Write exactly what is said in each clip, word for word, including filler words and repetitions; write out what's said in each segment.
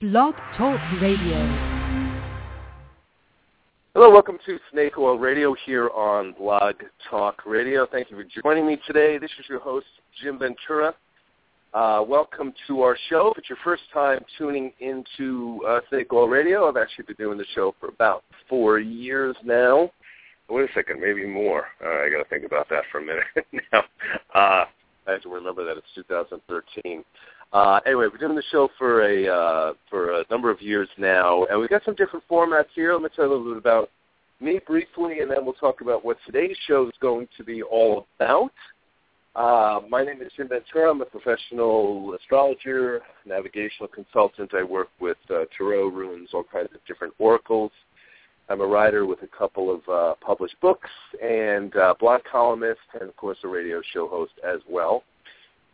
Blog Talk Radio. Hello, welcome to Snake Oil Radio here on Blog Talk Radio. Thank you for joining me today. This is your host, Jim Ventura. Uh, welcome to our show. If it's your first time tuning into uh, Snake Oil Radio, I've actually been doing the show for about four years now. Wait a second, maybe more. All right, I got to think about that for a minute now. Uh, I have to remember that it's two thousand thirteen. Uh, anyway, we're doing the show for a uh, for a number of years now, and we've got some different formats here. Let me tell you a little bit about me briefly, and then we'll talk about what today's show is going to be all about. Uh, my name is Jim Ventura. I'm a professional astrologer, navigational consultant. I work with uh, tarot runes, all kinds of different oracles. I'm a writer with a couple of uh, published books and uh, blog columnist, and, of course, a radio show host as well.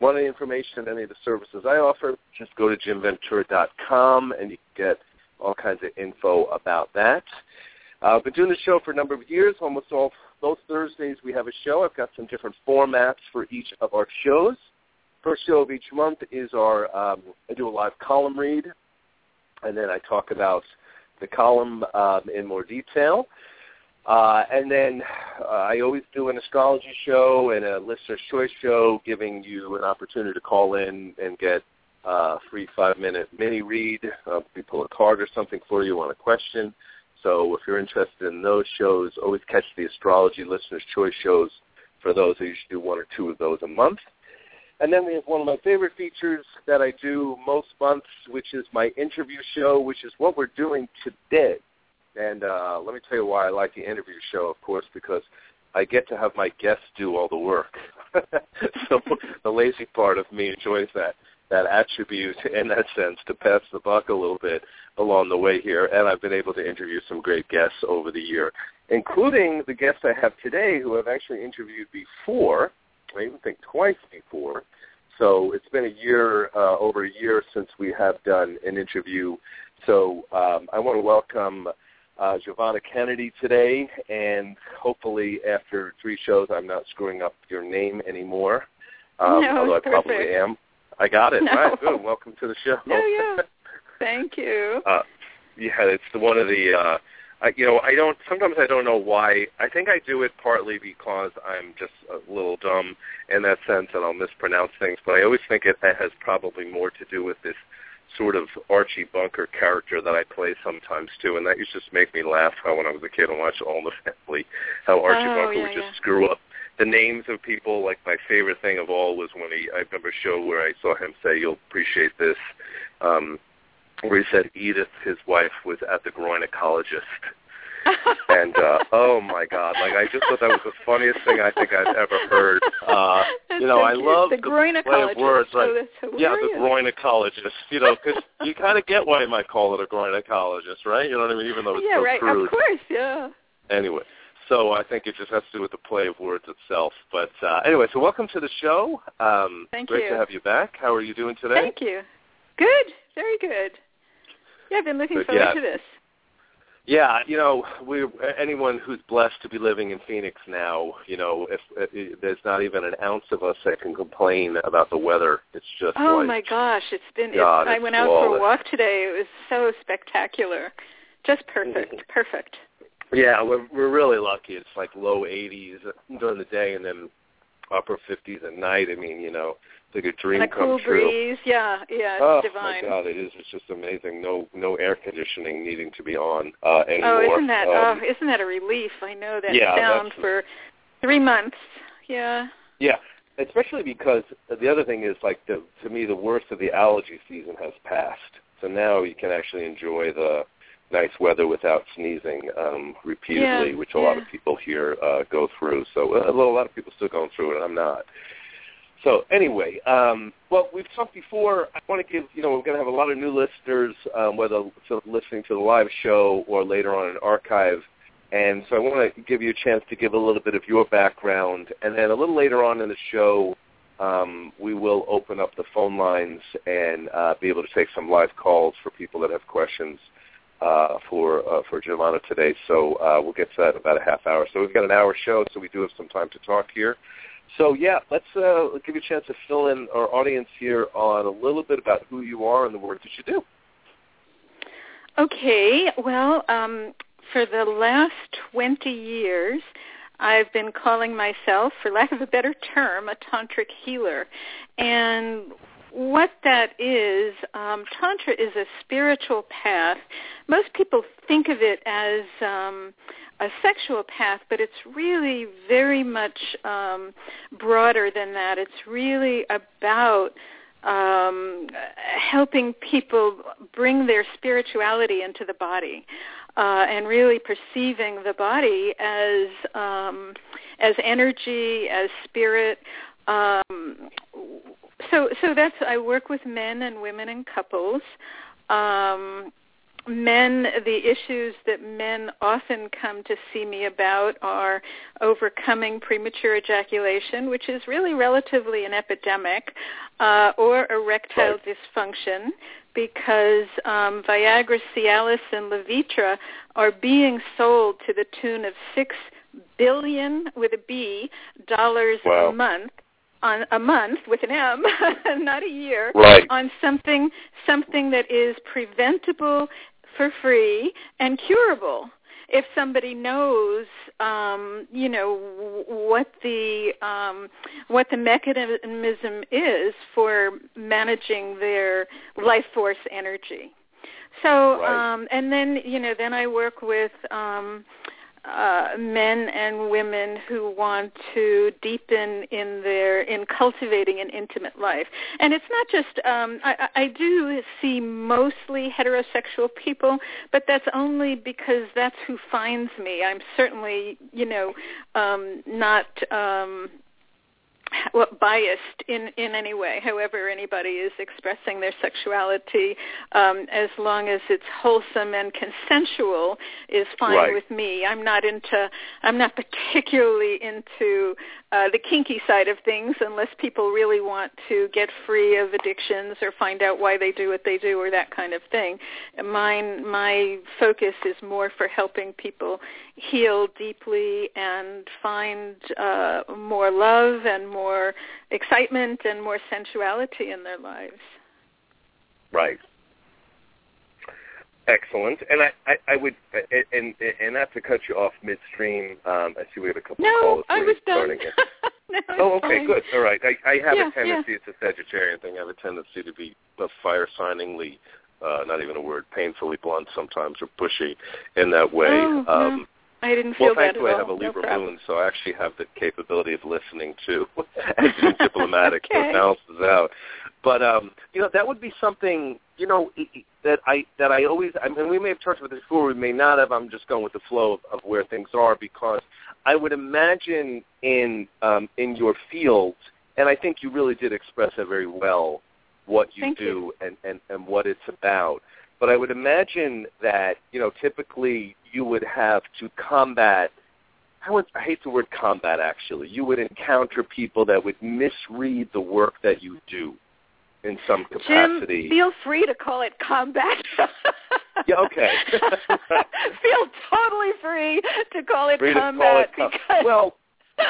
Want any information on any of the services I offer, just go to jim ventura dot com, and you can get all kinds of info about that. Uh, I've been doing the show for a number of years. Almost all those Thursdays we have a show. I've got some different formats for each of our shows. First show of each month is our um, I do a live column read, and then I talk about the column um, in more detail. Uh, and then uh, I always do an astrology show and a listener's choice show, giving you an opportunity to call in and get a uh, free five-minute mini-read. Uh, we pull a card or something for you on a question. So if you're interested in those shows, always catch the astrology listener's choice shows for those. I usually do one or two of those a month. And then we have one of my favorite features that I do most months, which is my interview show, which is what we're doing today. And uh, let me tell you why I like the interview show, of course, because I get to have my guests do all the work. So the lazy part of me enjoys that that attribute, in that sense, to pass the buck a little bit along the way here. And I've been able to interview some great guests over the year, including the guests I have today, who I've actually interviewed before, I even think twice before. So it's been a year, uh, over a year since we have done an interview. So um, I want to welcome Uh, Jivana Kennedy today, and hopefully after three shows I'm not screwing up your name anymore, um, no, although I perfect. probably am. I got it. No. All right, good. Welcome to the show. Yeah, yeah. Thank you. uh, yeah, it's one of the, uh, I, you know, I don't, sometimes I don't know why. I think I do it partly because I'm just a little dumb in that sense, and I'll mispronounce things, but I always think it has probably more to do with this sort of Archie Bunker character that I play sometimes, too, and that used to just make me laugh how when I was a kid and watched All in the Family, how Archie oh, Bunker yeah, would just yeah. screw up the names of people. Like, my favorite thing of all was when he, I remember a show where I saw him say, you'll appreciate this, um, where he said Edith, his wife, was at the gynecologist. And, uh, oh, my God, like, I just thought that was the funniest thing I think I've ever heard. Uh, you know, so I love the, the play of words. Like, oh, yeah, the gynecologist, you know, because you kind of get why I might call it a gynecologist, right? You know what I mean, even though it's yeah, so right. crude. Yeah, right, of course, yeah. Anyway, so I think it just has to do with the play of words itself. But uh, anyway, so welcome to the show. Um, Thank great you. Great to have you back. How are you doing today? Thank you. Good, very good. Yeah, I've been looking but, forward yeah. to this. Yeah, you know, we anyone who's blessed to be living in Phoenix now, you know, if, if, if there's not even an ounce of us that can complain about the weather. It's just oh like, my gosh, it's been. God, it's, I went out flawless. for a walk today. It was so spectacular, just perfect, mm-hmm. perfect. Yeah, we're we're really lucky. It's like low eighties during the day, and then upper fifties at night. I mean, you know, it's like a dream and a come cool true. Breeze. Yeah, yeah, it's oh, divine. Oh, my God, it is. It's just amazing. No no air conditioning needing to be on uh, anymore. Oh, isn't that, um, oh, isn't that a relief? I know that's yeah, down that's, for three months. Yeah. Yeah, especially because the other thing is, like, the, to me, the worst of the allergy season has passed. So now you can actually enjoy the nice weather without sneezing um, repeatedly, yeah, which a yeah. lot of people here uh, go through. So a, little, a lot of people still going through it, and I'm not. So anyway, um, well, we've talked before. I want to give, you know, we're going to have a lot of new listeners, um, whether sort of listening to the live show or later on in archive. And so I want to give you a chance to give a little bit of your background. And then a little later on in the show, um, we will open up the phone lines and uh, be able to take some live calls for people that have questions uh, for uh, for Jivana today. So uh, we'll get to that in about a half hour. So we've got an hour show, so we do have some time to talk here. So, yeah, let's uh, give you a chance to fill in our audience here on a little bit about who you are and the work that you do. Okay, well, um, for the last twenty years, I've been calling myself, for lack of a better term, a tantric healer. And what that is, um, Tantra is a spiritual path. Most people think of it as um, a sexual path, but it's really very much um, broader than that. It's really about um, helping people bring their spirituality into the body. Uh, and really perceiving the body as um, as energy, as spirit. Um, so, so that's I work with men and women and couples. Um, men, the issues that men often come to see me about are overcoming premature ejaculation, which is really relatively an epidemic, uh, or erectile right. dysfunction. Because um, Viagra, Cialis, and Levitra are being sold to the tune of six billion with a B dollars wow. a month on a month with an M, not a year, right. on something something that is preventable for free and curable. If somebody knows, um, you know, what the um, what the mechanism is for managing their life force energy. So, right. um, and then, you know, then I work with um, uh, men and women who want to deepen in their, in cultivating an intimate life. And it's not just, um, I, I do see mostly heterosexual people, but that's only because that's who finds me. I'm certainly, you know, um, not um, well, biased in, in any way, however anybody is expressing their sexuality, um, as long as it's wholesome and consensual is fine right. with me. I'm not into, I'm not particularly into uh, the kinky side of things unless people really want to get free of addictions or find out why they do what they do or that kind of thing. Mine, my focus is more for helping people heal deeply and find uh, more love and more more excitement and more sensuality in their lives. Right. Excellent. And I, I, I would, and and not to cut you off midstream, um, I see we have a couple no, of calls. No, I was done. no, oh, okay, fine. Good. All right. I, I have yeah, a tendency, yeah. it's a Sagittarian thing, I have a tendency to be fire-signingly, uh, not even a word, painfully blunt sometimes or pushy in that way. Oh, um yeah. I didn't feel well, that at all. Well, thankfully I have a Libra no moon, so I actually have the capability of listening, too, and being diplomatic, okay. So it balances out. But, um, you know, that would be something, you know, that I that I always, I mean, we may have talked about this before, we may not have, I'm just going with the flow of, of where things are, because I would imagine in um, in your field, and I think you really did express that very well, what you Thank do you. And, and, and what it's about. But I would imagine that, you know, typically you would have to combat, I, would, I hate the word combat actually, you would encounter people that would misread the work that you do in some capacity. Jim, feel free to call it combat. Yeah, okay. Feel totally free to call it free combat. Call it com- because well,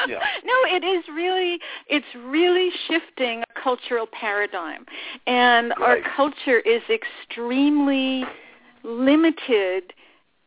yeah. No, it is really, it's really shifting a cultural paradigm. And right. our culture is extremely limited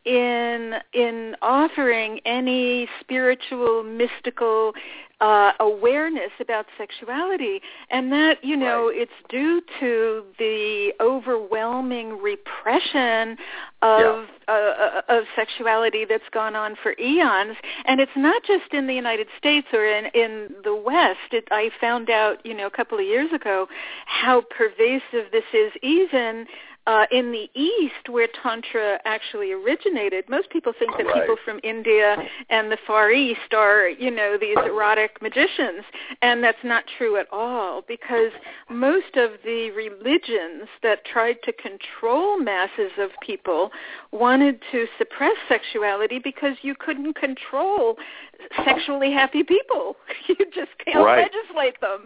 in in offering any spiritual, mystical uh, awareness about sexuality. And that, you know, right. it's due to the overwhelming repression of yeah. uh, of sexuality that's gone on for eons. And it's not just in the United States or in, in the West. It, I found out, you know, a couple of years ago how pervasive this is even Uh, in the East, where Tantra actually originated. Most people think that right. people from India and the Far East are, you know, these erotic magicians, and that's not true at all, because most of the religions that tried to control masses of people wanted to suppress sexuality because you couldn't control sexually happy people. You just can't right. legislate them.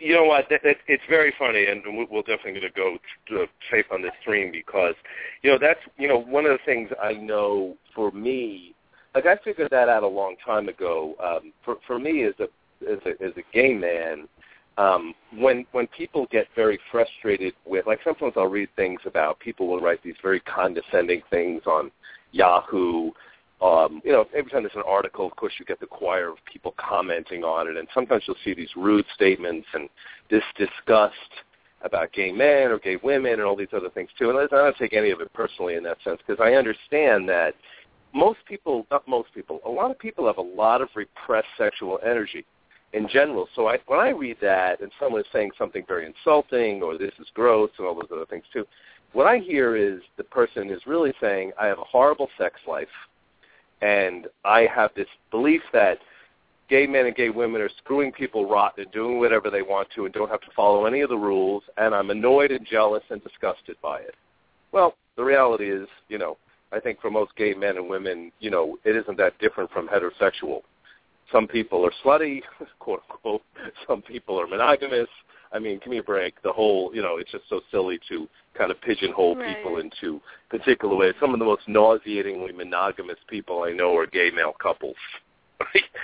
You know what? It's very funny, and we'll definitely going to go safe on this stream because, you know, that's you know one of the things I know for me. Like I figured that out a long time ago. Um, for for me as a as a as a gay man, Um, when when people get very frustrated with, like sometimes I'll read things about people will write these very condescending things on Yahoo. Um, you know, every time there's an article, of course, you get the choir of people commenting on it, and sometimes you'll see these rude statements and this disgust about gay men or gay women and all these other things too. And I don't take any of it personally in that sense, because I understand that most people, not most people, a lot of people have a lot of repressed sexual energy in general. So I, when I read that and someone is saying something very insulting or this is gross and all those other things too, what I hear is the person is really saying, I have a horrible sex life and I have this belief that gay men and gay women are screwing people rotten and doing whatever they want to and don't have to follow any of the rules, and I'm annoyed and jealous and disgusted by it. Well, the reality is, you know, I think for most gay men and women, you know, it isn't that different from heterosexual. Some people are slutty, quote, unquote. Some people are monogamous. I mean, give me a break. The whole, you know, it's just so silly to kind of pigeonhole right. people into particular ways. Some of the most nauseatingly monogamous people I know are gay male couples.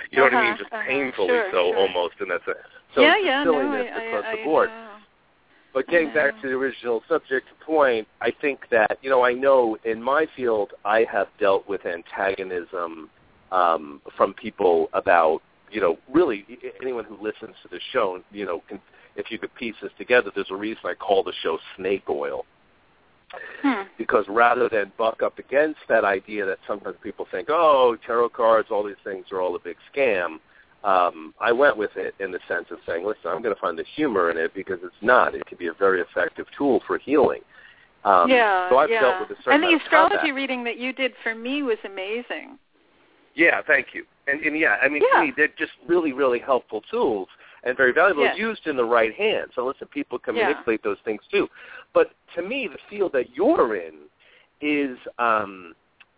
you know uh-huh, what I mean? Just uh-huh. painfully sure, so sure. almost. And that's a, so yeah, it's yeah, silliness no, I, across I, the board. I, I but getting I back to the original subject point, I think that, you know, I know in my field I have dealt with antagonism um, from people about, you know, really anyone who listens to the show, you know, can, if you could piece this together, there's a reason I call the show Snake Oil. Hmm. Because rather than buck up against that idea that sometimes people think, oh, tarot cards, all these things are all a big scam, um, I went with it in the sense of saying, listen, I'm going to find the humor in it because it's not. It can be a very effective tool for healing. Um, yeah, so I've yeah. dealt with a certain amount of combat. And the astrology reading that you did for me was amazing. Yeah, thank you. And, and yeah, I mean, yeah. to me, they're just really, really helpful tools. And very valuable, yes. used in the right hand. So listen, people can yeah. manipulate those things too. But to me, the field that you're in is um,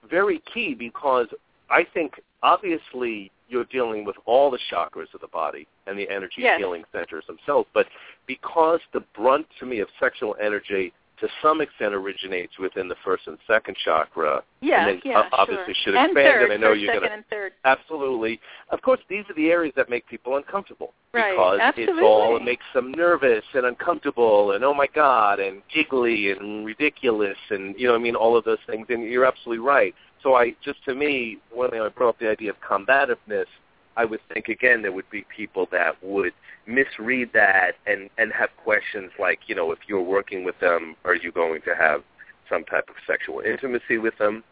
very key because I think obviously you're dealing with all the chakras of the body and the energy yes. healing centers themselves. But because the brunt to me of sexual energy to some extent originates within the first and second chakra, yeah, and then yeah, obviously sure. should expand. And, third, and I know first, you're going to third. absolutely. Of course, these are the areas that make people uncomfortable right. because absolutely. it's all it makes them nervous and uncomfortable and oh my god and giggly and ridiculous and you know what I mean all of those things. And you're absolutely right. So I just to me when I brought up the idea of combativeness, I would think again there would be people that would misread that and, and have questions like, you know, if you're working with them, are you going to have some type of sexual intimacy with them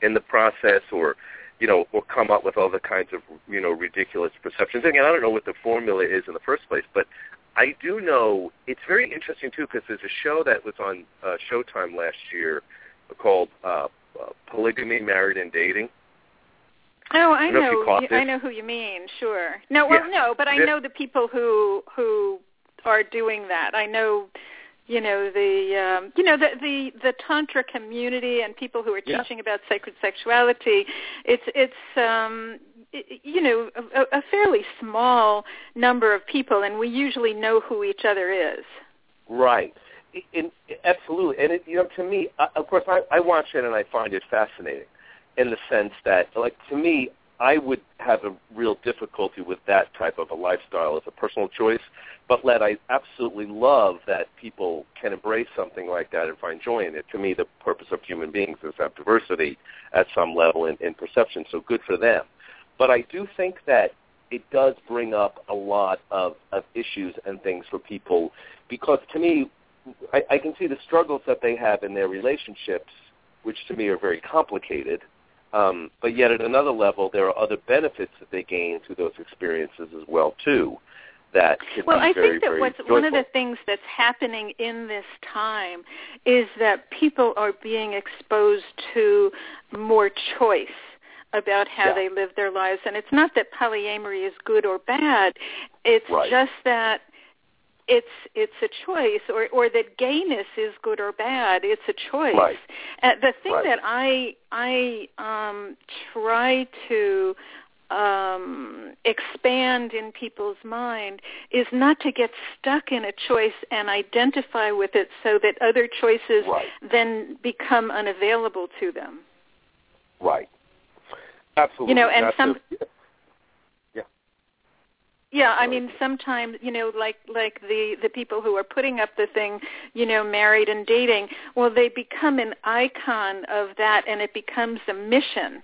in the process or, you know, or come up with other kinds of, you know, ridiculous perceptions. Again, I don't know what the formula is in the first place, but I do know it's very interesting, too, because there's a show that was on uh, Showtime last year called uh, uh, Polygamy, Married, and Dating. Oh, I, I know. know you, I know who you mean. Sure. No, well, yeah. no, but I know the people who who are doing that. I know, you know the um, you know the, the the Tantra community and people who are yeah. teaching about sacred sexuality. It's it's um, it, you know a, a fairly small number of people, and we usually know who each other is. Right. It, it, absolutely. And it, you know, to me, I, of course, I, I watch it and I find it fascinating. In the sense that, like, to me, I would have a real difficulty with that type of a lifestyle as a personal choice, but let I absolutely love that people can embrace something like that and find joy in it. To me, the purpose of human beings is to have diversity at some level in, in perception, so good for them. But I do think that it does bring up a lot of, of issues and things for people because, to me, I, I can see the struggles that they have in their relationships, which to me are very complicated. Um, but yet at another level, there are other benefits that they gain through those experiences as well, too, that can well, be I very, think that very what's, one of the things that's happening in this time is that people are being exposed to more choice about how yeah. they live their lives. And it's not that polyamory is good or bad. It's right. just that It's it's a choice, or, or that gayness is good or bad. It's a choice. Right. Uh, the thing right. that I I um, try to um, expand in people's mind is not to get stuck in a choice and identify with it, so that other choices right. then become unavailable to them. Right. Absolutely. You know, and That's some. A, yeah. Yeah, I mean, sometimes, you know, like like the, the people who are putting up the thing, you know, married and dating, well, they become an icon of that, and it becomes a mission.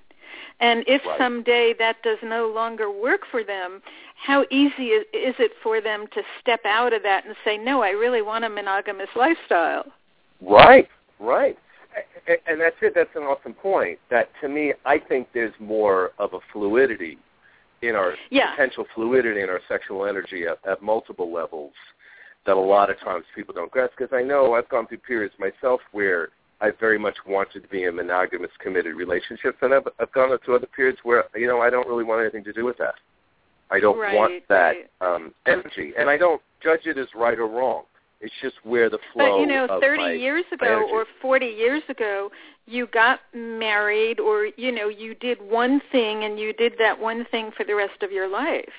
And if right. someday that does no longer work for them, how easy is, is it for them to step out of that and say, no, I really want a monogamous lifestyle? Right, right. And that's it. That's an awesome point. That, to me, I think there's more of a fluidity in our yeah. potential fluidity in our sexual energy at, at multiple levels that a lot of times people don't grasp. Because I know I've gone through periods myself where I very much wanted to be in monogamous, committed relationships, and I've, I've gone to other periods where, you know, I don't really want anything to do with that. I don't right, want that right. um, energy. And I don't judge it as right or wrong. It's just where the flow But, you know, of thirty my, years ago or forty years ago, you got married or, you know, you did one thing and you did that one thing for the rest of your life.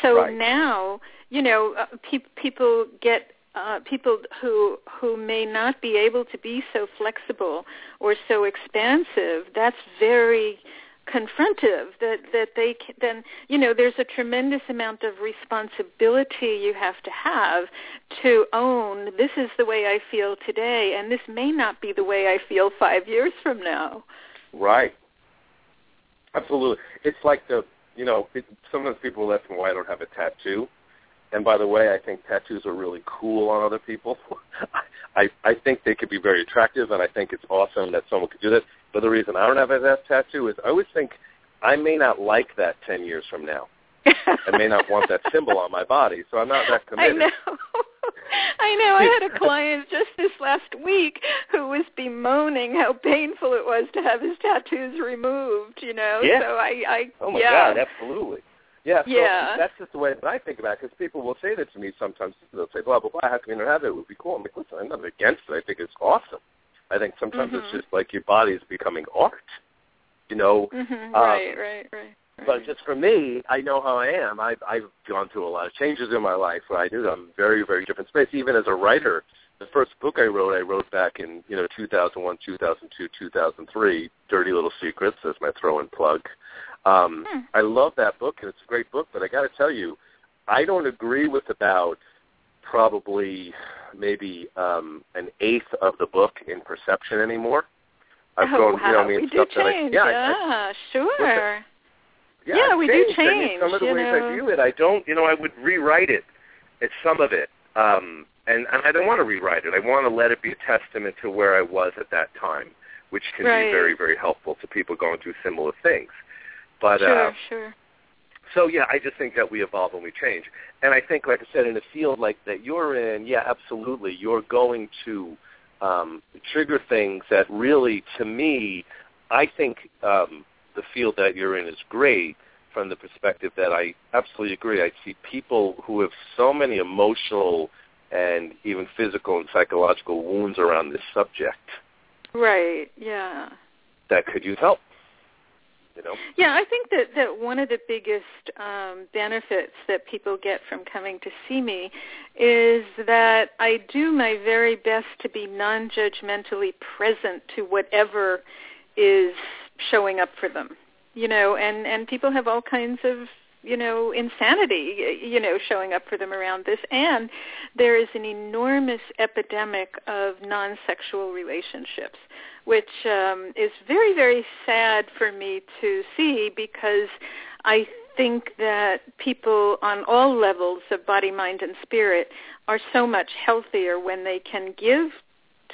So right. now, you know, uh, pe- people get Uh, people who who may not be able to be so flexible or so expansive, that's very confrontive. That that they can, then you know there's a tremendous amount of responsibility you have to have to own. This is the way I feel today, and this may not be the way I feel five years from now. Right. Absolutely. It's like the you know it, sometimes people ask me why I don't have a tattoo. And by the way, I think tattoos are really cool on other people. I, I think they could be very attractive, and I think it's awesome that someone could do that. But the reason I don't have a tattoo is I always think I may not like that ten years from now. I may not want that symbol on my body, so I'm not that committed. I know. I know. I had a client just this last week who was bemoaning how painful it was to have his tattoos removed, you know. Yeah. So I, I, oh, my yeah. God, absolutely. Yeah, so yeah. that's just the way that I think about it, because people will say that to me sometimes. They'll say, blah, blah, blah, how come you don't have it? It would be cool. I'm like, listen, I'm not against it. I think it's awesome. I think sometimes mm-hmm. it's just like your body is becoming art, you know. Mm-hmm. Um, right, right, right, right. But just for me, I know how I am. I've, I've gone through a lot of changes in my life where I knew that I'm very, very different space. Even as a writer, the first book I wrote, I wrote back in, you know, two thousand one, two thousand two, two thousand three, Dirty Little Secrets, as my throw-in plug. Um, hmm. I love that book, and it's a great book, but I got to tell you, I don't agree with about probably maybe um, an eighth of the book in perception anymore. I've oh, gone, wow. you know, I mean, we stuff do change. That I, yeah, yeah I, I, sure. Listen, yeah, yeah we changed. do change. I mean, some of the ways know. I view it, I don't, you know, I would rewrite it, it's some of it, um, and, and I don't want to rewrite it. I want to let it be a testament to where I was at that time, which can right. be very, very helpful to people going through similar things. But, sure, uh, sure. So, yeah, I just think that we evolve and we change. And I think, like I said, in a field like that you're in, yeah, absolutely, you're going to um, trigger things that really, to me, I think um, the field that you're in is great from the perspective that I absolutely agree. I see people who have so many emotional and even physical and psychological wounds around this subject. Right, yeah. That could use help. You know? Yeah, I think that, that one of the biggest um, benefits that people get from coming to see me is that I do my very best to be non-judgmentally present to whatever is showing up for them. You know, and, and people have all kinds of, you know, insanity, you know, showing up for them around this. And there is an enormous epidemic of non-sexual relationships, which um, is very, very sad for me to see, because I think that people on all levels of body, mind, and spirit are so much healthier when they can give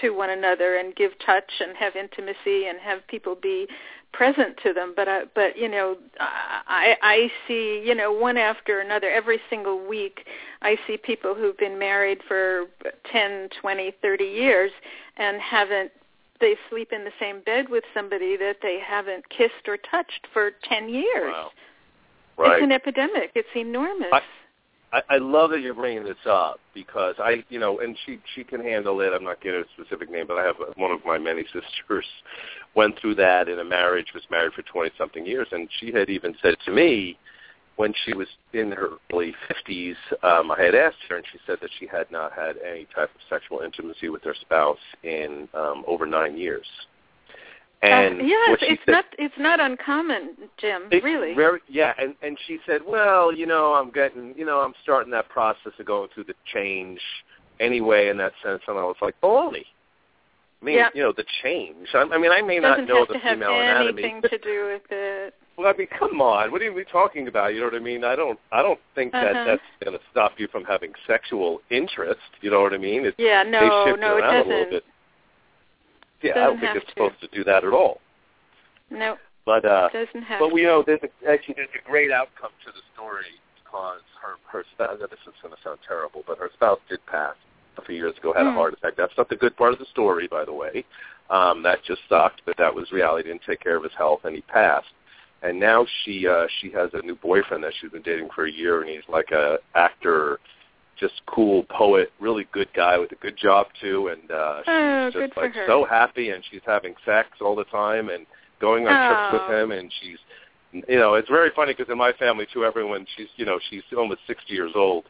to one another and give touch and have intimacy and have people be present to them. But, I, but you know, I, I see, you know, one after another, every single week, I see people who've been married for ten, twenty, thirty years and haven't, they sleep in the same bed with somebody that they haven't kissed or touched for ten years. Wow. Right. It's an epidemic. It's enormous. I, I, I love that you're bringing this up, because I, you know, and she, she can handle it. I'm not getting a specific name, but I have one of my many sisters went through that in a marriage, was married for twenty-something years, and she had even said to me when she was in her early fifties, um, I had asked her, and she said that she had not had any type of sexual intimacy with her spouse in um, over nine years. And uh, yes, it's said, not it's not uncommon, Jim. Really, very, yeah. And, and she said, well, you know, I'm getting, you know, I'm starting that process of going through the change anyway. In that sense, and I was like, baloney. I mean, yeah. you know, the change. I, I mean, I may Doesn't not know the female anatomy. Doesn't have anything to do with it. Well, I mean, come on. What are we talking about? You know what I mean? I don't. I don't think uh-huh. that that's going to stop you from having sexual interest. You know what I mean? It's, yeah. No. They shift no, it around it doesn't. A little bit. Yeah, doesn't I don't think it's to. supposed to do that at all. No, but uh, doesn't have but we know there's a, actually there's a great outcome to the story because her her spouse. This is going to sound terrible, but her spouse did pass a few years ago. Had mm. a heart attack. That's not the good part of the story, by the way. Um, that just sucked, but that was reality. He didn't take care of his health, and he passed. And now she uh, she has a new boyfriend that she's been dating for a year, and he's like a actor. Just cool poet, really good guy with a good job too, and uh, she's oh, just like so happy, and she's having sex all the time, and going on oh. trips with him, and she's, you know, it's very funny because in my family too, everyone she's, you know, she's almost sixty years old,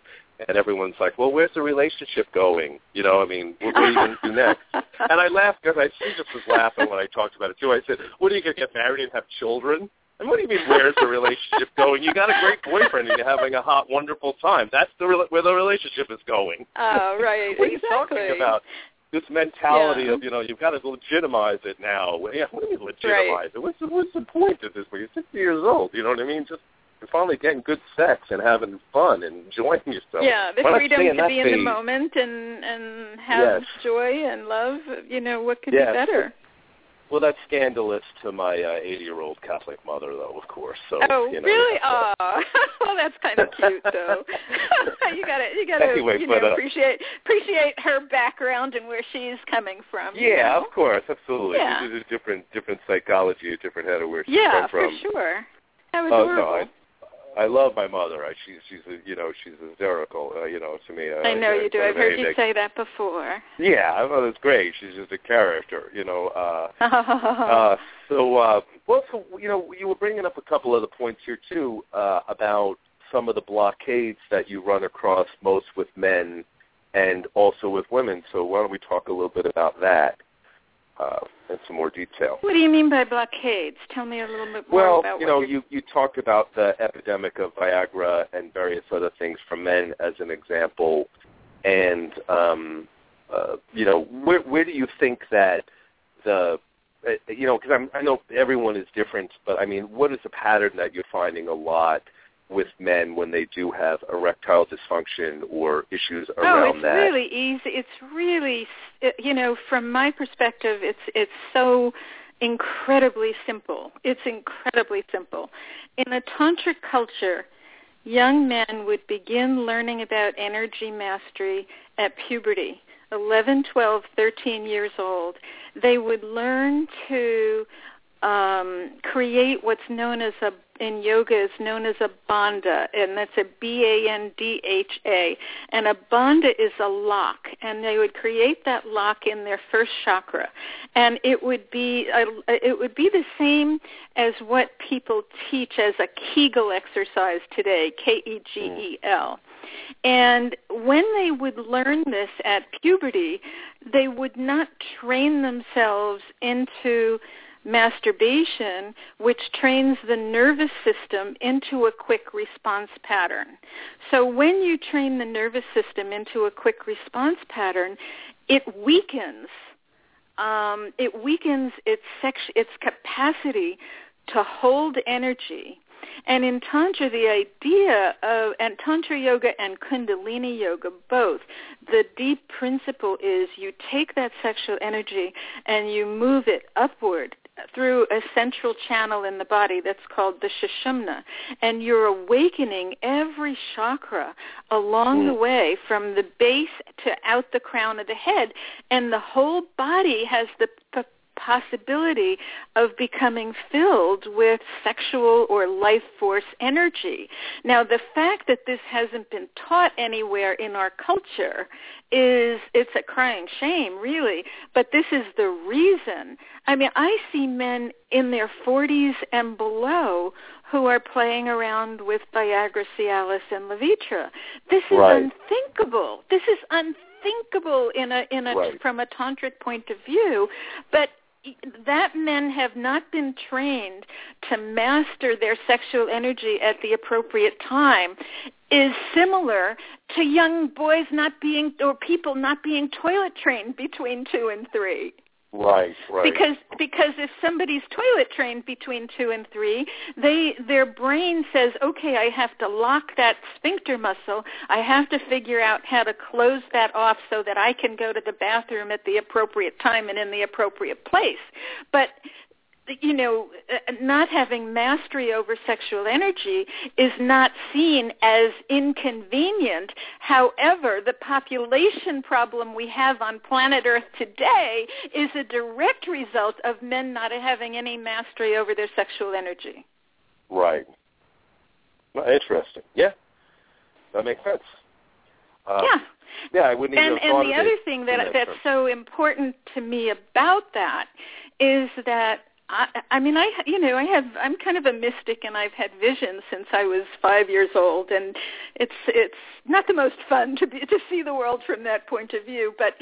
and everyone's like, well, where's the relationship going? You know, I mean, what, what are you going to do next? And I laughed because I she just was laughing when I talked about it too. I said, what are you going to get married and have children? And what do you mean, where's the relationship going? You got a great boyfriend and you're having a hot, wonderful time. That's the re- where the relationship is going. Oh, right. What exactly. are you talking about? This mentality yeah. of, you know, you've got to legitimize it now. Yeah, what do you mean legitimize right. it? What's the, what's the point of this? When you're sixty years old, you know what I mean? Just you're finally getting good sex and having fun and enjoying yourself. Yeah, the freedom to be in phase? the moment and, and have yes. joy and love. You know, what could yes. be better? Well, that's scandalous to my uh, eighty-year-old Catholic mother, though, of course. So, oh, you know, really? Aw. Well, that's kind of cute, though. you gotta, you gotta, anyway, you know, but, uh, appreciate appreciate her background and where she's coming from. Yeah, you know? Of course, absolutely. Yeah. This is a different different psychology, a different head of where she's yeah, from. Yeah, for sure. That was oh, horrible. No, I, I love my mother. I, she's she's a, you know she's hysterical. Uh, you know, to me. I, I know I, you I, do. I've heard you say that before. Yeah, my mother's great. She's just a character. You know. Uh, oh. uh, so, uh, well, so you know, you were bringing up a couple other points here too uh, about some of the blockades that you run across most with men and also with women. So, why don't we talk a little bit about that? Uh, in some more detail. What do you mean by blockades? Tell me a little bit more well, about you know, what you Well, you talked about the epidemic of Viagra and various other things for men as an example. And, um, uh, you know, where, where do you think that the, uh, you know, because I know everyone is different, but, I mean, what is the pattern that you're finding a lot with men when they do have erectile dysfunction or issues around that? Oh, it's really easy. It's really, you know, from my perspective, it's it's so incredibly simple. It's incredibly simple. In a tantric culture, young men would begin learning about energy mastery at puberty, eleven, twelve, thirteen years old. They would learn to Um, create what's known as a, in yoga is known as a bandha, and that's a B A N D H A. And a bandha is a lock, and they would create that lock in their first chakra. And it would be a, it would be the same as what people teach as a Kegel exercise today, K E G E L. And when they would learn this at puberty, they would not train themselves into masturbation, which trains the nervous system into a quick response pattern. So when you train the nervous system into a quick response pattern, it weakens um, it weakens its sex- its capacity to hold energy. And in Tantra, the idea of, and Tantra yoga and Kundalini yoga both, the deep principle is you take that sexual energy and you move it upward through a central channel in the body that's called the Sushumna. And you're awakening every chakra along the way from the base to out the crown of the head. And the whole body has the p- possibility of becoming filled with sexual or life force energy. Now, the fact that this hasn't been taught anywhere in our culture is, it's a crying shame, really, but this is the reason. I mean, I see men in their forties and below who are playing around with Viagra, Cialis, and Levitra. This is right. unthinkable. This is unthinkable. Unthinkable in a in a right. from a tantric point of view, but that men have not been trained to master their sexual energy at the appropriate time is similar to young boys not being, or people not being toilet trained between two and three. Right, right. Because because if somebody's toilet trained between two and three, they their brain says, okay, I have to lock that sphincter muscle. I have to figure out how to close that off so that I can go to the bathroom at the appropriate time and in the appropriate place. But, you know, not having mastery over sexual energy is not seen as inconvenient. However, the population problem we have on planet Earth today is a direct result of men not having any mastery over their sexual energy. Right. Well, interesting. Yeah. That makes sense. Uh, yeah. Yeah, I wouldn't even and, have thought and the of other it, thing that, that that's sense. So important to me about that is that I, I mean, I, you know, I have, I'm kind of a mystic, and I've had visions since I was five years old, and it's it's not the most fun to be, to see the world from that point of view, but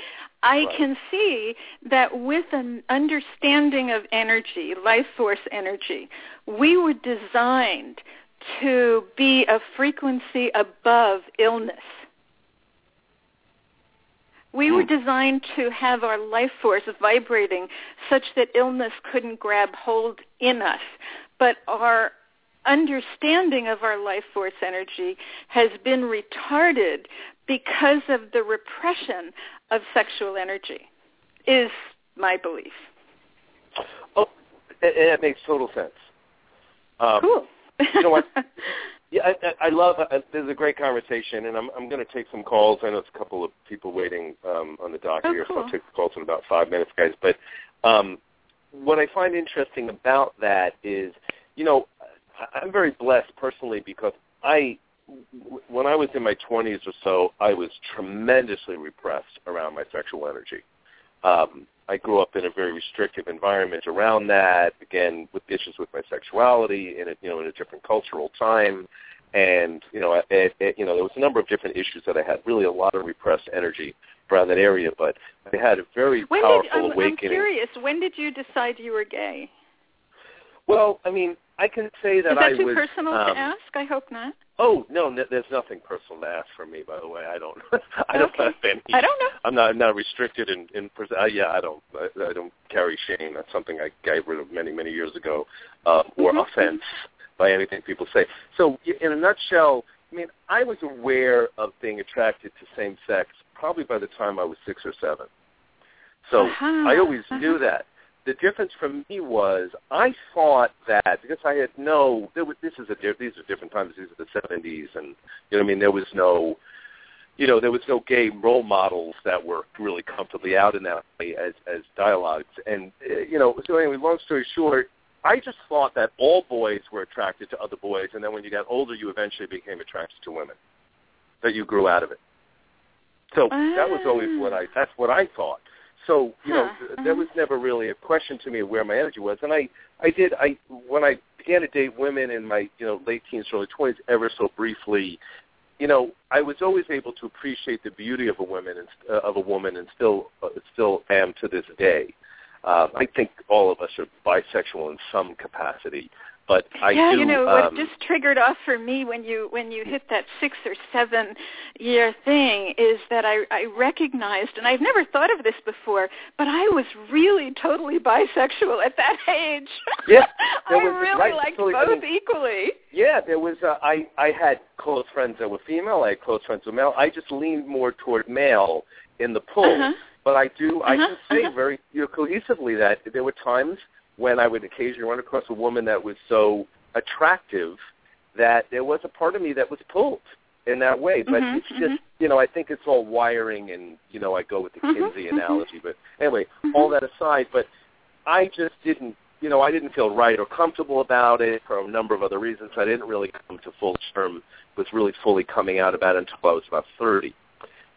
I right. can see that with an understanding of energy, life force energy, we were designed to be a frequency above illness. We were designed to have our life force vibrating such that illness couldn't grab hold in us. But our understanding of our life force energy has been retarded because of the repression of sexual energy, is my belief. Oh, that makes total sense. Um, cool. You know what? Yeah, I, I love. I, this is a great conversation, and I'm I'm going to take some calls. I know it's a couple of people waiting um, on the dock oh, here, cool. so I'll take the calls in about five minutes, guys. But um, what I find interesting about that is, you know, I'm very blessed personally because I, when I was in my twenties or so, I was tremendously repressed around my sexual energy. Um, I grew up in a very restrictive environment around that, again, with issues with my sexuality in a, you know, in a different cultural time. And, you know, it, it, you know, there was a number of different issues that I had, really a lot of repressed energy around that area, but I had a very when powerful did, I'm, awakening. I'm curious, when did you decide you were gay? Well, I mean, I can say that, that I was... Is that too personal um, to ask? I hope not. Oh, no, n- there's nothing personal to ask from me, by the way. I don't I don't okay. have any... I don't know. I'm not, I'm not restricted in... in pers- uh, yeah, I don't I, I don't carry shame. That's something I got rid of many, many years ago, um, or mm-hmm. offense by anything people say. So in a nutshell, I mean, I was aware of being attracted to same-sex probably by the time I was six or seven. So uh-huh. I always uh-huh. knew that. The difference for me was I thought that because I had no, there was, this is a these are different times. These are the seventies, and you know what I mean. There was no, you know, there was no gay role models that were really comfortably out in that way as as dialogues. And you know, so anyway, long story short, I just thought that all boys were attracted to other boys, and then when you got older, you eventually became attracted to women. That you grew out of it. So that was always what I. That's what I thought. So, you know, huh. uh-huh. there was never really a question to me of where my energy was. And I, I did, I when I began to date women in my, you know, late teens, early twenties, ever so briefly, you know, I was always able to appreciate the beauty of a woman and, uh, of a woman and still uh, still am to this day. Uh, I think all of us are bisexual in some capacity. But I yeah, do, you know, um, what just triggered off for me when you when you hit that six or seven year thing is that I, I recognized, and I've never thought of this before, but I was really totally bisexual at that age. Yeah, I was, really right, liked totally, both I mean, equally. Yeah, there was. Uh, I I had close friends that were female. I had close friends who were male. I just leaned more toward male in the pull. Uh-huh. But I do. Uh-huh. I can say uh-huh. very you know, cohesively that there were times when I would occasionally run across a woman that was so attractive that there was a part of me that was pulled in that way. But mm-hmm, it's just, mm-hmm. you know, I think it's all wiring and, you know, I go with the mm-hmm, Kinsey mm-hmm. analogy. But anyway, mm-hmm. all that aside, but I just didn't, you know, I didn't feel right or comfortable about it for a number of other reasons. I didn't really come to full term with really fully coming out about it until I was about thirty.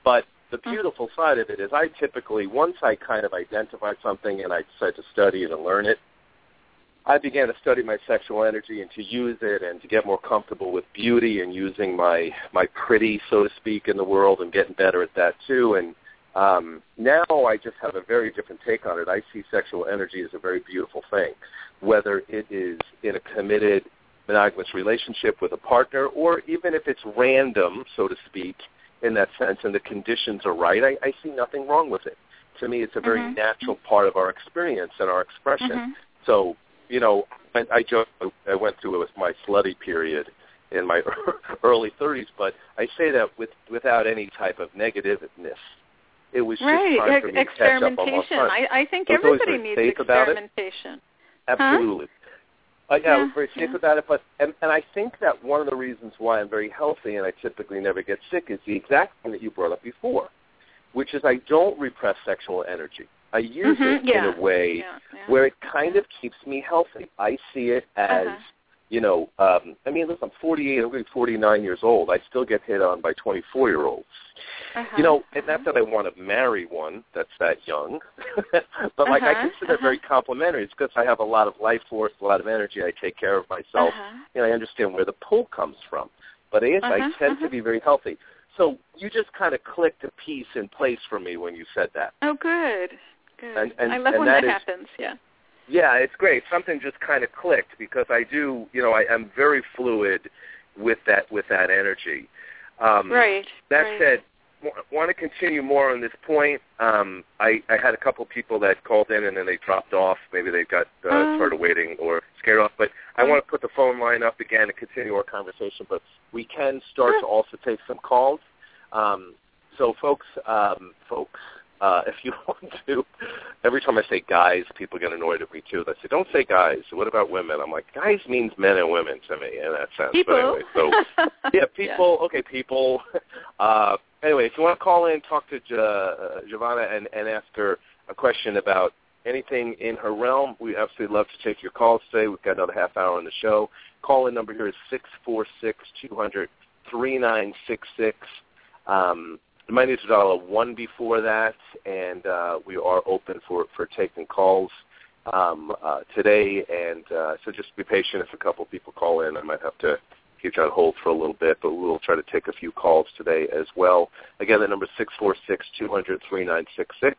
But the beautiful mm-hmm. side of it is I typically, once I kind of identify something and I decide to study it and learn it, I began to study my sexual energy and to use it and to get more comfortable with beauty and using my, my pretty, so to speak, in the world and getting better at that too. And Um, now I just have a very different take on it. I see sexual energy as a very beautiful thing, whether it is in a committed monogamous relationship with a partner or even if it's random, so to speak, in that sense, and the conditions are right. I, I see nothing wrong with it. To me, it's a very mm-hmm. natural part of our experience and our expression. Mm-hmm. So, you know, I, I, just, I went through it with my slutty period in my early thirties, but I say that with, without any type of negativeness. It was just right. time for me to catch up on my time. I, I think I everybody needs experimentation. Huh? Absolutely. Uh, yeah, yeah, I was very safe yeah. about it, but and, and I think that one of the reasons why I'm very healthy and I typically never get sick is the exact thing that you brought up before, which is I don't repress sexual energy. I use mm-hmm. it yeah. in a way yeah. Yeah. where it kind yeah. of keeps me healthy. I see it as, uh-huh. you know, um, I mean, listen, I'm forty-eight, I'm going to be forty-nine years old. I still get hit on by twenty-four-year-olds. Uh-huh. You know, uh-huh. and not that I want to marry one that's that young, but like uh-huh. I consider uh-huh. it very complimentary. It's because I have a lot of life force, a lot of energy. I take care of myself, uh-huh. and I understand where the pull comes from. But yes, uh-huh. I tend uh-huh. to be very healthy. So you just kind of clicked a piece in place for me when you said that. Oh, good, good. And, and, I love and when that, that is, happens. Yeah. Yeah, it's great. Something just kind of clicked because I do, you know, I am very fluid with that with that energy. Um, right. That right. said. Want to continue more on this point. Um, I, I had a couple people that called in and then they dropped off. Maybe they got uh, um, sort of waiting or scared off. But I want to put the phone line up again and continue our conversation. But we can start to also take some calls. Um, so, folks, um, folks, uh, if you want to, every time I say guys, people get annoyed at me too. They say, "Don't say guys. What about women?" I'm like, guys means men and women to me in that sense. People. But anyway, so yeah, people. Yeah. Okay, people. Uh, Anyway, if you want to call in, talk to uh, Jivana and, and ask her a question about anything in her realm, we absolutely love to take your calls today. We've got another half hour on the show. Call-in number here is six four six, two hundred, three nine six six. Um, you might need to dial a one before that, and uh, we are open for, for taking calls um, uh, today. And uh, so just be patient. If a couple people call in, I might have to keep on hold for a little bit, but we'll try to take a few calls today as well. Again, the number is six four six, two hundred, three nine six six.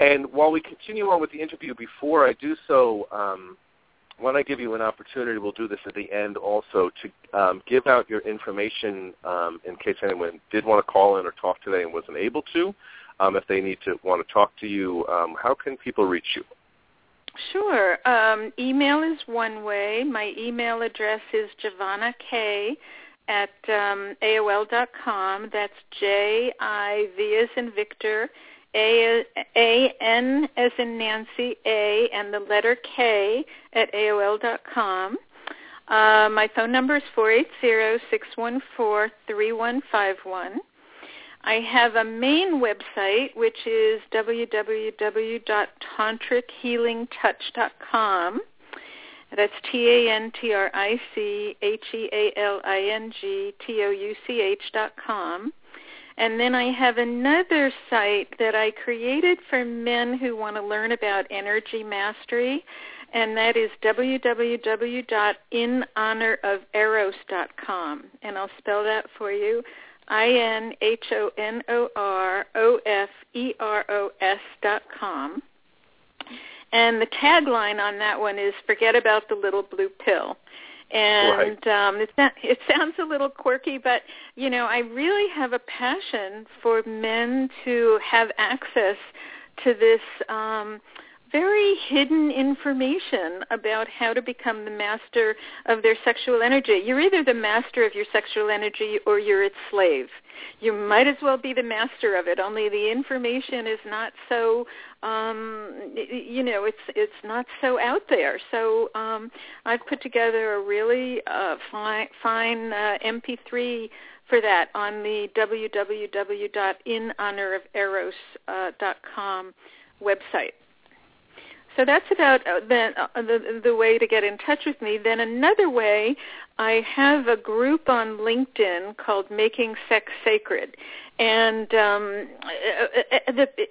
And while we continue on with the interview, before I do so, um, when I give you an opportunity, we'll do this at the end also, to um, give out your information um, in case anyone did want to call in or talk today and wasn't able to. Um, if they need to want to talk to you, um, how can people reach you? Sure. Um, email is one way. My email address is jivana k at A O L dot com. That's J I, V as in Victor, A, A, N as in Nancy, A, and the letter K at A O L dot com. Uh, my phone number is four eight zero, six one four, three one five one. I have a main website, which is w w w dot tantric healing touch dot com. That's T A N T R I C H E A L I N G T O U C H dot com. And then I have another site that I created for men who want to learn about energy mastery, and that is w w w dot in honor of eros dot com. And I'll spell that for you. I N H O N O R O F E R O S dot com. And the tagline on that one is, forget about the little blue pill. And right. um, it's not, it sounds a little quirky, but, you know, I really have a passion for men to have access to this um very hidden information about how to become the master of their sexual energy. You're either the master of your sexual energy or you're its slave. You might as well be the master of it, only the information is not so, um, you know, it's it's not so out there. So um, I've put together a really uh, fine, fine uh, M P three for that on the w w w dot in honor of eros dot com website. So that's about the, the, the way to get in touch with me. Then another way, I have a group on LinkedIn called Making Sex Sacred. And um,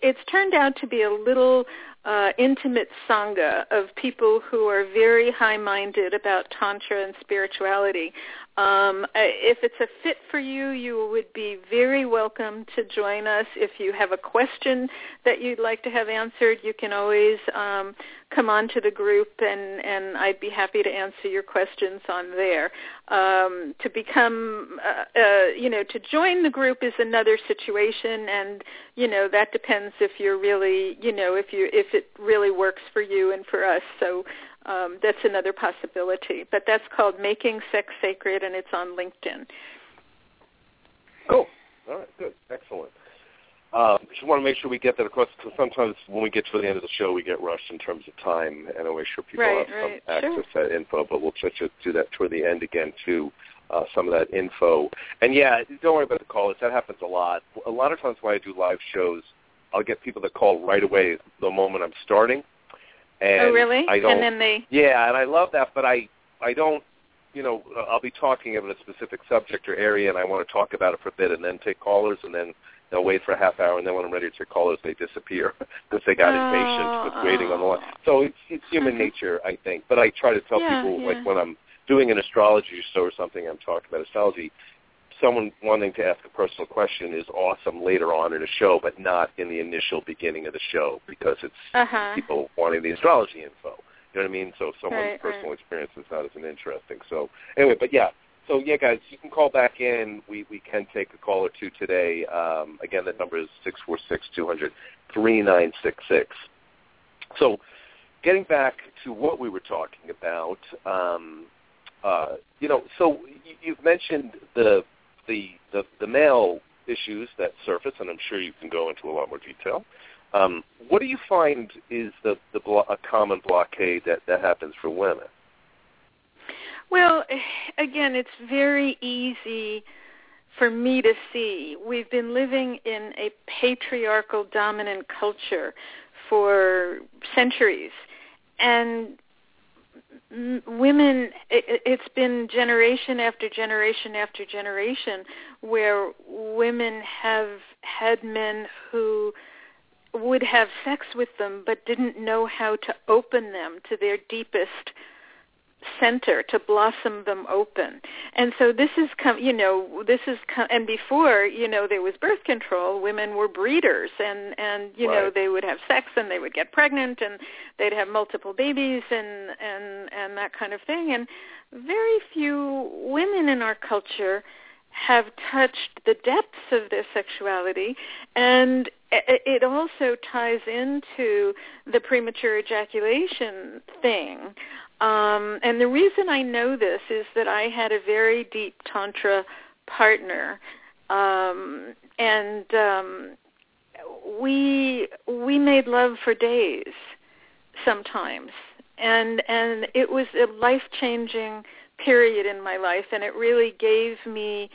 it's turned out to be a little uh, intimate sangha of people who are very high-minded about Tantra and spirituality. Um, if it's a fit for you, you would be very welcome to join us. If you have a question that you'd like to have answered, you can always um, come on to the group, and, and I'd be happy to answer your questions on there. Um, to become, uh, uh, you know, to join the group is another situation, and, you know, that depends if you're really, you know, if you if it really works for you and for us. So. Um, that's another possibility. But that's called Making Sex Sacred, and it's on LinkedIn. Cool. All right, good. Excellent. Uh, just want to make sure we get that across, because sometimes when we get to the end of the show, we get rushed in terms of time, and I'm sure people right, have right. some access sure. to that info, but we'll try to do that toward the end again, too, uh, some of that info. And, yeah, don't worry about the call. That happens a lot. A lot of times when I do live shows, I'll get people that call right away the moment I'm starting. And oh, really? I don't, and then they... Yeah, and I love that, but I, I don't, you know, I'll be talking about a specific subject or area, and I want to talk about it for a bit and then take callers, and then they'll wait for a half hour, and then when I'm ready to take callers, they disappear because they got oh, impatient with waiting on the line. So it's, it's human okay. nature, I think. But I try to tell yeah, people, yeah. like, when I'm doing an astrology show or something, I'm talking about astrology, someone wanting to ask a personal question is awesome later on in a show, but not in the initial beginning of the show, because it's uh-huh. people wanting the astrology info. You know what I mean? So someone's right, personal right. experience is not as interesting. So anyway, but yeah. So yeah, guys, you can call back in. We we can take a call or two today. Um, again, the number is six four six, two hundred, three nine six six. So getting back to what we were talking about, um, uh, you know, so you've mentioned the The, the, the male issues that surface, and I'm sure you can go into a lot more detail. Um, what do you find is the, the blo- a common blockade that, that happens for women? Well, again, it's very easy for me to see. We've been living in a patriarchal dominant culture for centuries, and women, it's been generation after generation after generation where women have had men who would have sex with them but didn't know how to open them to their deepest center, to blossom them open. And so this is, com- you know, this is, com- and before, you know, there was birth control, women were breeders, and, and you right. know, they would have sex, and they would get pregnant, and they'd have multiple babies, and, and, and that kind of thing. And very few women in our culture have touched the depths of their sexuality, and it also ties into the premature ejaculation thing. Um, and the reason I know this is that I had a very deep Tantra partner, um, and um, we we made love for days sometimes, and and it was a life-changing period in my life, and it really gave me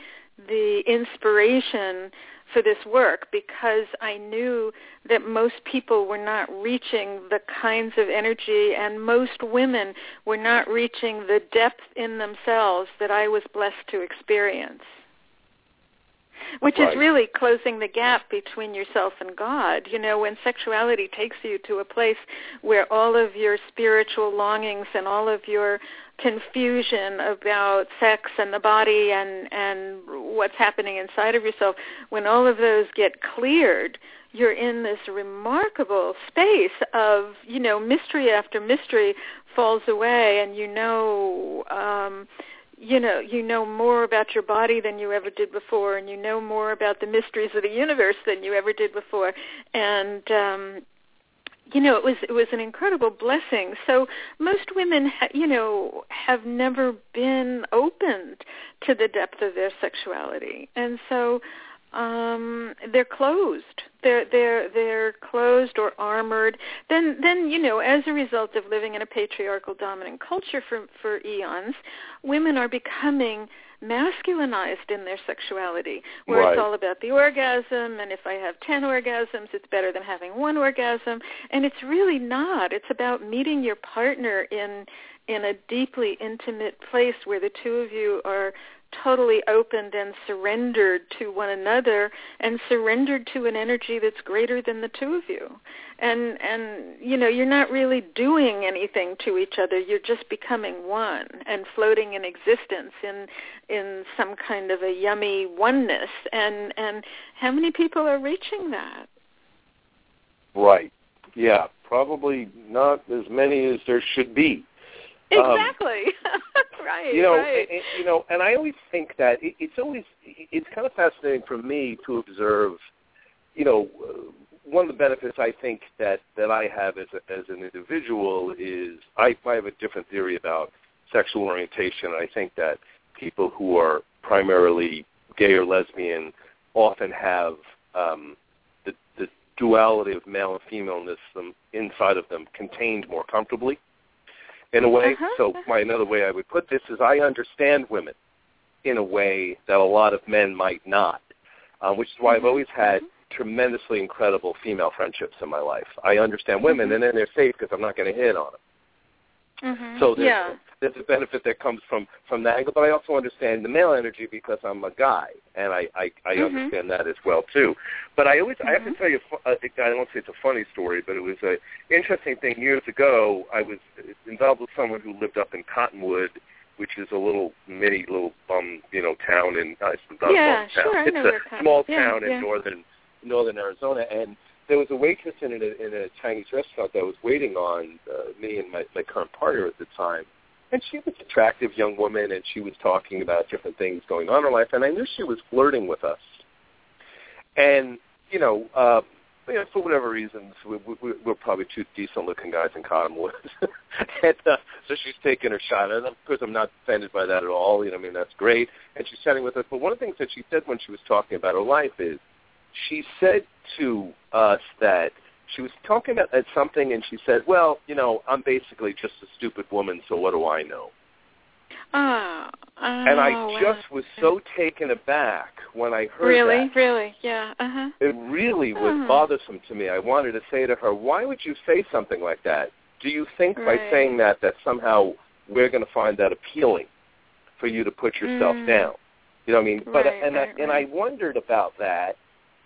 the inspiration for this work, because I knew that most people were not reaching the kinds of energy, and most women were not reaching the depth in themselves that I was blessed to experience, which right. is really closing the gap between yourself and God. You know, when sexuality takes you to a place where all of your spiritual longings and all of your confusion about sex and the body and, and what's happening inside of yourself, when all of those get cleared, you're in this remarkable space of, you know, mystery after mystery falls away, and you know... Um, you know, you know more about your body than you ever did before, and you know more about the mysteries of the universe than you ever did before. And, um, you know, it was it was an incredible blessing. So most women, ha- you know, have never been opened to the depth of their sexuality. And so um, they're closed. They're, they're, they're closed or armored. Then, then, you know, as a result of living in a patriarchal dominant culture for, for eons, women are becoming masculinized in their sexuality, where right. it's all about the orgasm, and if I have ten orgasms, it's better than having one orgasm. And it's really not. It's about meeting your partner in in a deeply intimate place where the two of you are totally opened and surrendered to one another and surrendered to an energy that's greater than the two of you. And, and you know, you're not really doing anything to each other. You're just becoming one and floating in existence in in some kind of a yummy oneness. And, and how many people are reaching that? Right. Yeah, probably not as many as there should be. Exactly. Um, right. You know, right. And, you know, and I always think that it, it's always it's kind of fascinating for me to observe. You know, one of the benefits I think that, that I have as a, as an individual is I, I have a different theory about sexual orientation. I think that people who are primarily gay or lesbian often have um, the, the duality of male and femaleness them, inside of them contained more comfortably. In a way, uh-huh. so my, another way I would put this is I understand women in a way that a lot of men might not, um, which is why mm-hmm. I've always had tremendously incredible female friendships in my life. I understand women, mm-hmm. and then they're safe because I'm not going to hit on them. Mm-hmm. So there's, yeah. there's a benefit that comes from, from that angle, but I also understand the male energy because I'm a guy, and I, I, I mm-hmm. understand that as well, too. But I always mm-hmm. I have to tell you, a, I don't say it's a funny story, but it was an interesting thing. Years ago, I was involved with someone who lived up in Cottonwood, which is a little mini, little bum, you know, town in uh, not yeah, a small sure, town. I know it's a small yeah, town yeah. in northern northern Arizona, and there was a waitress in a, in a Chinese restaurant that was waiting on uh, me and my, my current partner at the time. And she was an attractive young woman, and she was talking about different things going on in her life, and I knew she was flirting with us. And, you know, uh, you know for whatever reasons, we, we, we're probably two decent-looking guys in Cottonwood. and, uh, so she's taking her shot. And, of course, I'm not offended by that at all. You know, I mean, that's great. And she's chatting with us. But one of the things that she said when she was talking about her life is she said to us that she was talking about something, and she said, well, you know, I'm basically just a stupid woman, so what do I know? Oh, oh, and I wow. just was so taken aback when I heard really? that. Really? Really? Yeah. Uh-huh. It really was uh-huh. bothersome to me. I wanted to say to her, why would you say something like that? Do you think right. by saying that that somehow we're going to find that appealing for you to put yourself mm. down? You know what I mean? Right, but and, right, I, and right. I wondered about that.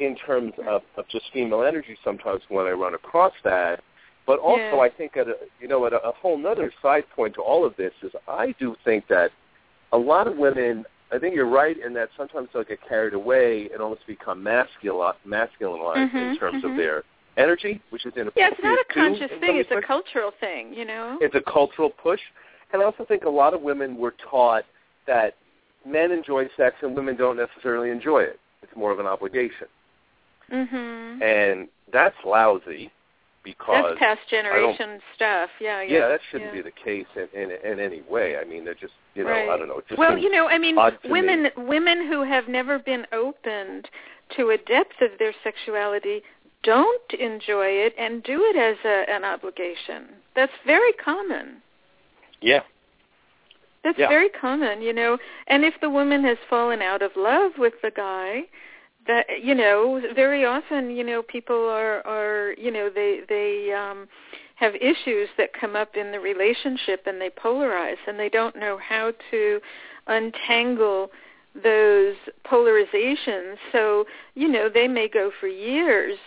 In terms of, of just female energy sometimes when I run across that. But also yeah. I think at a, you know, at a, a whole other side point to all of this is I do think that a lot of women, I think you're right in that sometimes they'll get carried away and almost become masculine, masculinized mm-hmm, in terms mm-hmm. of their energy, which is inappropriate. Yeah, it's not a conscious too, thing. It's a cultural thing, you know. It's a cultural push. And I also think a lot of women were taught that men enjoy sex and women don't necessarily enjoy it. It's more of an obligation. Mm-hmm. And that's lousy because that's past generation stuff. Yeah, yeah. Yeah, that shouldn't yeah. be the case in, in in any way. I mean, they're just you know right. I don't know. Just well, you know, I mean, women me. women who have never been opened to a depth of their sexuality don't enjoy it and do it as a, an obligation. That's very common. Yeah. That's yeah. very common, you know. And if the woman has fallen out of love with the guy. That, you know, very often, you know, people are, are you know, they they um, have issues that come up in the relationship and they polarize and they don't know how to untangle those polarizations. So, you know, they may go for years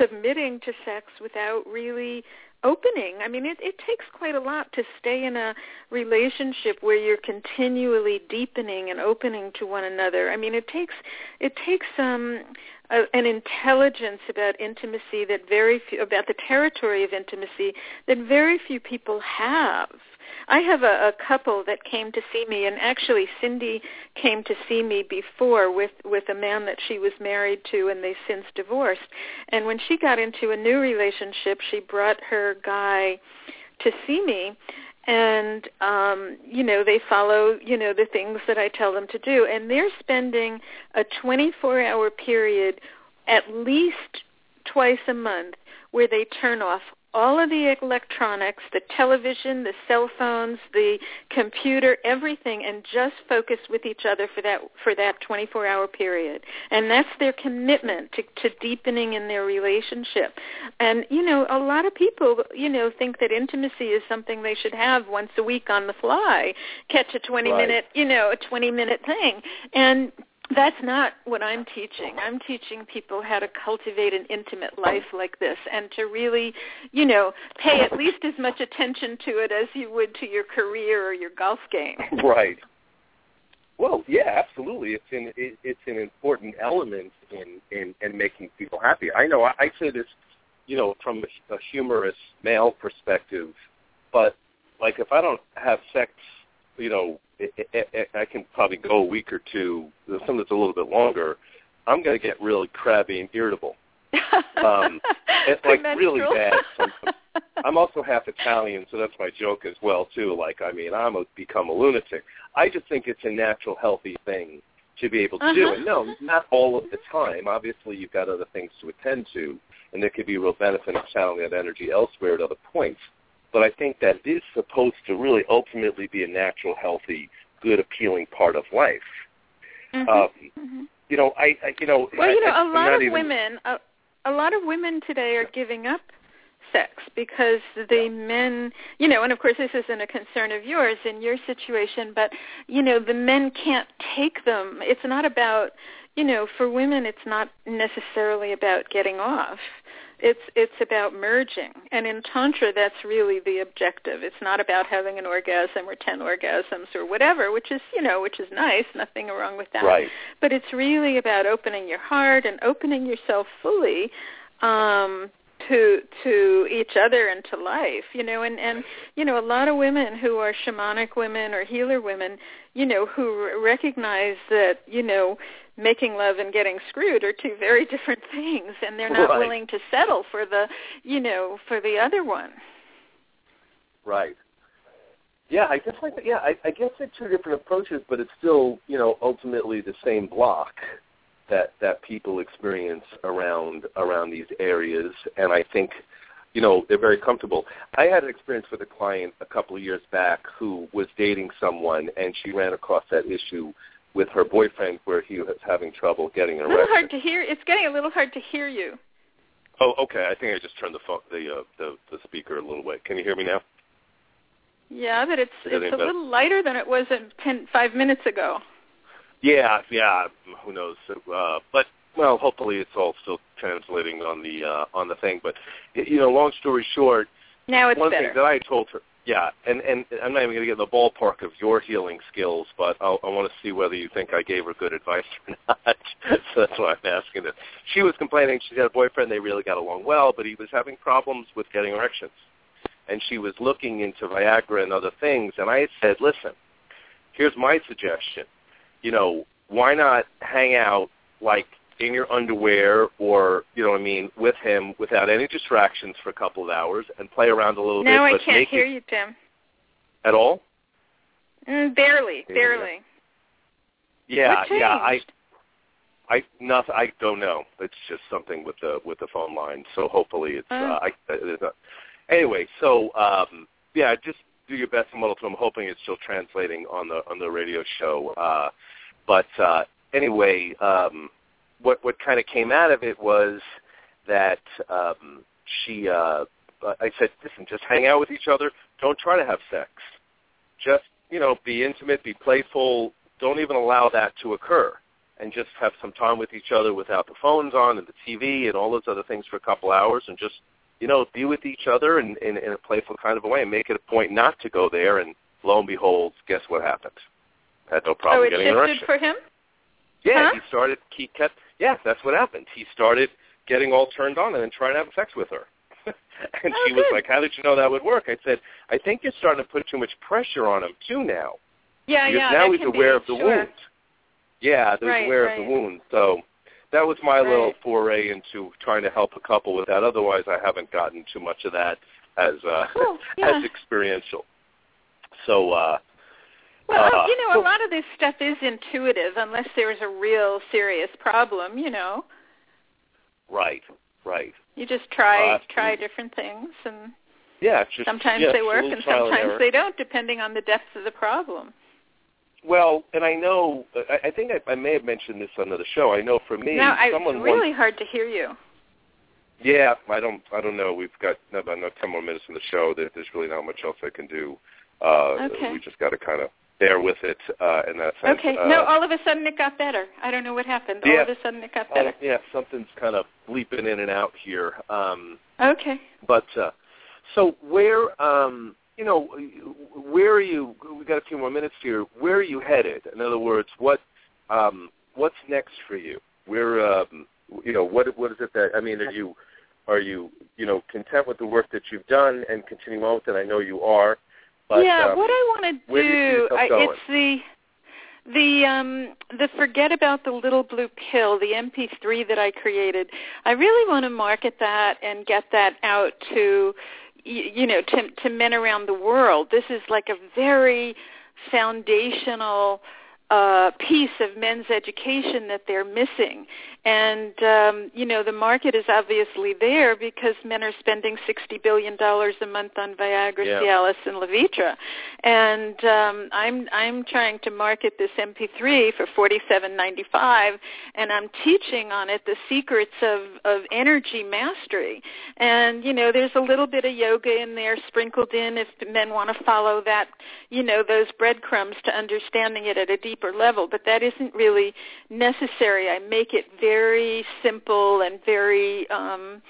submitting to sex without really opening. I mean, it, it takes quite a lot to stay in a relationship where you're continually deepening and opening to one another. I mean, it takes it takes um, a, an intelligence about intimacy that very few, about the territory of intimacy that very few people have. I have a, a couple that came to see me, and actually Cindy came to see me before with, with a man that she was married to, and they since divorced. And when she got into a new relationship, she brought her guy to see me, and, um, you know, they follow, you know, the things that I tell them to do. And they're spending a twenty-four hour period at least twice a month where they turn off all of the electronics, the television, the cell phones, the computer, everything, and just focus with each other for that for that twenty-four hour period. And that's their commitment to, to deepening in their relationship. And, you know, a lot of people, you know, think that intimacy is something they should have once a week on the fly, catch a twenty-minute, you know, a twenty-minute thing. And that's not what I'm teaching. I'm teaching people how to cultivate an intimate life like this and to really, you know, pay at least as much attention to it as you would to your career or your golf game. Right. Well, yeah, absolutely. It's an, it, it's an important element in, in, in making people happy. I know I, I say this, you know, from a, a humorous male perspective, but, like, if I don't have sex, you know, I can probably go a week or two, something that's a little bit longer, I'm going to get really crabby and irritable. Um, it's like really bad. Sometimes. I'm also half Italian, so that's my joke as well, too. Like, I mean, I'm a, become a lunatic. I just think it's a natural, healthy thing to be able to uh-huh. do. And no, not all of the time. Obviously, you've got other things to attend to, and there could be real benefit of channeling that energy elsewhere at other points. But I think that it is supposed to really ultimately be a natural, healthy, good, appealing part of life. Mm-hmm. Um, mm-hmm. You know, I, I you know, well, I, you know, I, a lot of even... women, a, a lot of women today are giving up sex because the men, you know, and of course this isn't a concern of yours in your situation, but you know, the men can't take them. It's not about, you know, for women, it's not necessarily about getting off. It's it's about merging, and in Tantra, that's really the objective. It's not about having an orgasm or ten orgasms or whatever, which is, you know, which is nice, nothing wrong with that. Right. But it's really about opening your heart and opening yourself fully um, to to each other and to life, you know. And, and, you know, a lot of women who are shamanic women or healer women, you know, who recognize that, you know, making love and getting screwed are two very different things, and they're not right. willing to settle for the, you know, for the other one. Right. Yeah, I guess like yeah, I, I guess they're two different approaches, but it's still, you know, ultimately the same block that that people experience around around these areas, and I think, you know, they're very comfortable. I had an experience with a client a couple of years back who was dating someone, and she ran across that issue with her boyfriend where he was having trouble getting an erection. It's hard to hear. It's getting a little hard to hear you. Oh, okay. I think I just turned the phone, the, uh, the the speaker a little way. Can you hear me now? Yeah, but it's it's a better? little lighter than it was ten, five minutes ago. Yeah, yeah. Who knows? Uh, but well, hopefully it's all still translating on the uh, on the thing. But you know, long story short, now it's one better. Thing that I told her. Yeah, and, and I'm not even going to get in the ballpark of your healing skills, but I'll, I want to see whether you think I gave her good advice or not. So that's why I'm asking this. She was complaining she had a boyfriend. They really got along well, but he was having problems with getting erections. And she was looking into Viagra and other things, and I said, listen, here's my suggestion. You know, why not hang out, like, in your underwear or, you know what I mean, with him without any distractions for a couple of hours and play around a little now bit. No, I but can't hear you, Tim. At all? Mm, barely, yeah. barely. Yeah, yeah. I, I, nothing, I don't know. It's just something with the with the phone line, so hopefully it's... Mm. Uh, I, it's not, anyway, so, um, yeah, just do your best and muddle through. I'm hoping it's still translating on the, on the radio show. Uh, but uh, anyway... Um, What what kind of came out of it was that um, she, uh, I said, listen, just hang out with each other. Don't try to have sex. Just, you know, be intimate, be playful. Don't even allow that to occur. And just have some time with each other without the phones on and the T V and all those other things for a couple hours and just, you know, be with each other in, in, in a playful kind of a way and make it a point not to go there. And lo and behold, guess what happened? Had no problem oh, getting an erection. Oh, it shifted for him? Yeah, huh? he started, he kept... Yeah, that's what happened. He started getting all turned on and then trying to have sex with her. And oh, she was good. Like, how did you know that would work? I said, I think you're starting to put too much pressure on him, too, now. Yeah, because yeah. Now he's aware of the sure. wound. Yeah, he's right, aware right. of the wound. So that was my right. little foray into trying to help a couple with that. Otherwise, I haven't gotten too much of that as uh, cool. yeah. as experiential. So, uh Well, uh, you know, a lot of this stuff is intuitive unless there's a real serious problem, you know. Right, Right. You just try uh, try different things, and yeah, just, sometimes yes, they work and sometimes and they don't, depending on the depth of the problem. Well, and I know, I, I think I, I may have mentioned this on another show. I know for me, no, I, someone it's really once, hard to hear you. Yeah, I don't I don't know. We've got about ten more minutes in the show. That there's really not much else I can do. Uh, okay. We just got to kind of bear with it uh, in that sense. Okay. Uh, no, all of a sudden it got better. I don't know what happened. Yeah, all of a sudden it got better. Uh, yeah, something's kind of bleeping in and out here. Um, okay. But uh, so where, um, you know, where are you, we've got a few more minutes here, where are you headed? In other words, what um, what's next for you? Where, um, you know, what what is it that, I mean, are you, are you, you know, content with the work that you've done and continuing on with it? I know you are. But, yeah, um, what I want to do, do I, it's the the um, the forget about the little blue pill, the M P three that I created. I really want to market that and get that out to you, you know to, to men around the world. This is like a very foundational Uh, piece of men's education that they're missing. And, um, you know, the market is obviously there because men are spending sixty billion dollars a month on Viagra, yeah. Cialis, and Levitra. And um, I'm I'm trying to market this M P three for forty-seven ninety-five, and I'm teaching on it the secrets of, of energy mastery. And, you know, there's a little bit of yoga in there sprinkled in if men want to follow that, you know, those breadcrumbs to understanding it at a deep level, but that isn't really necessary. I make it very simple and very, um,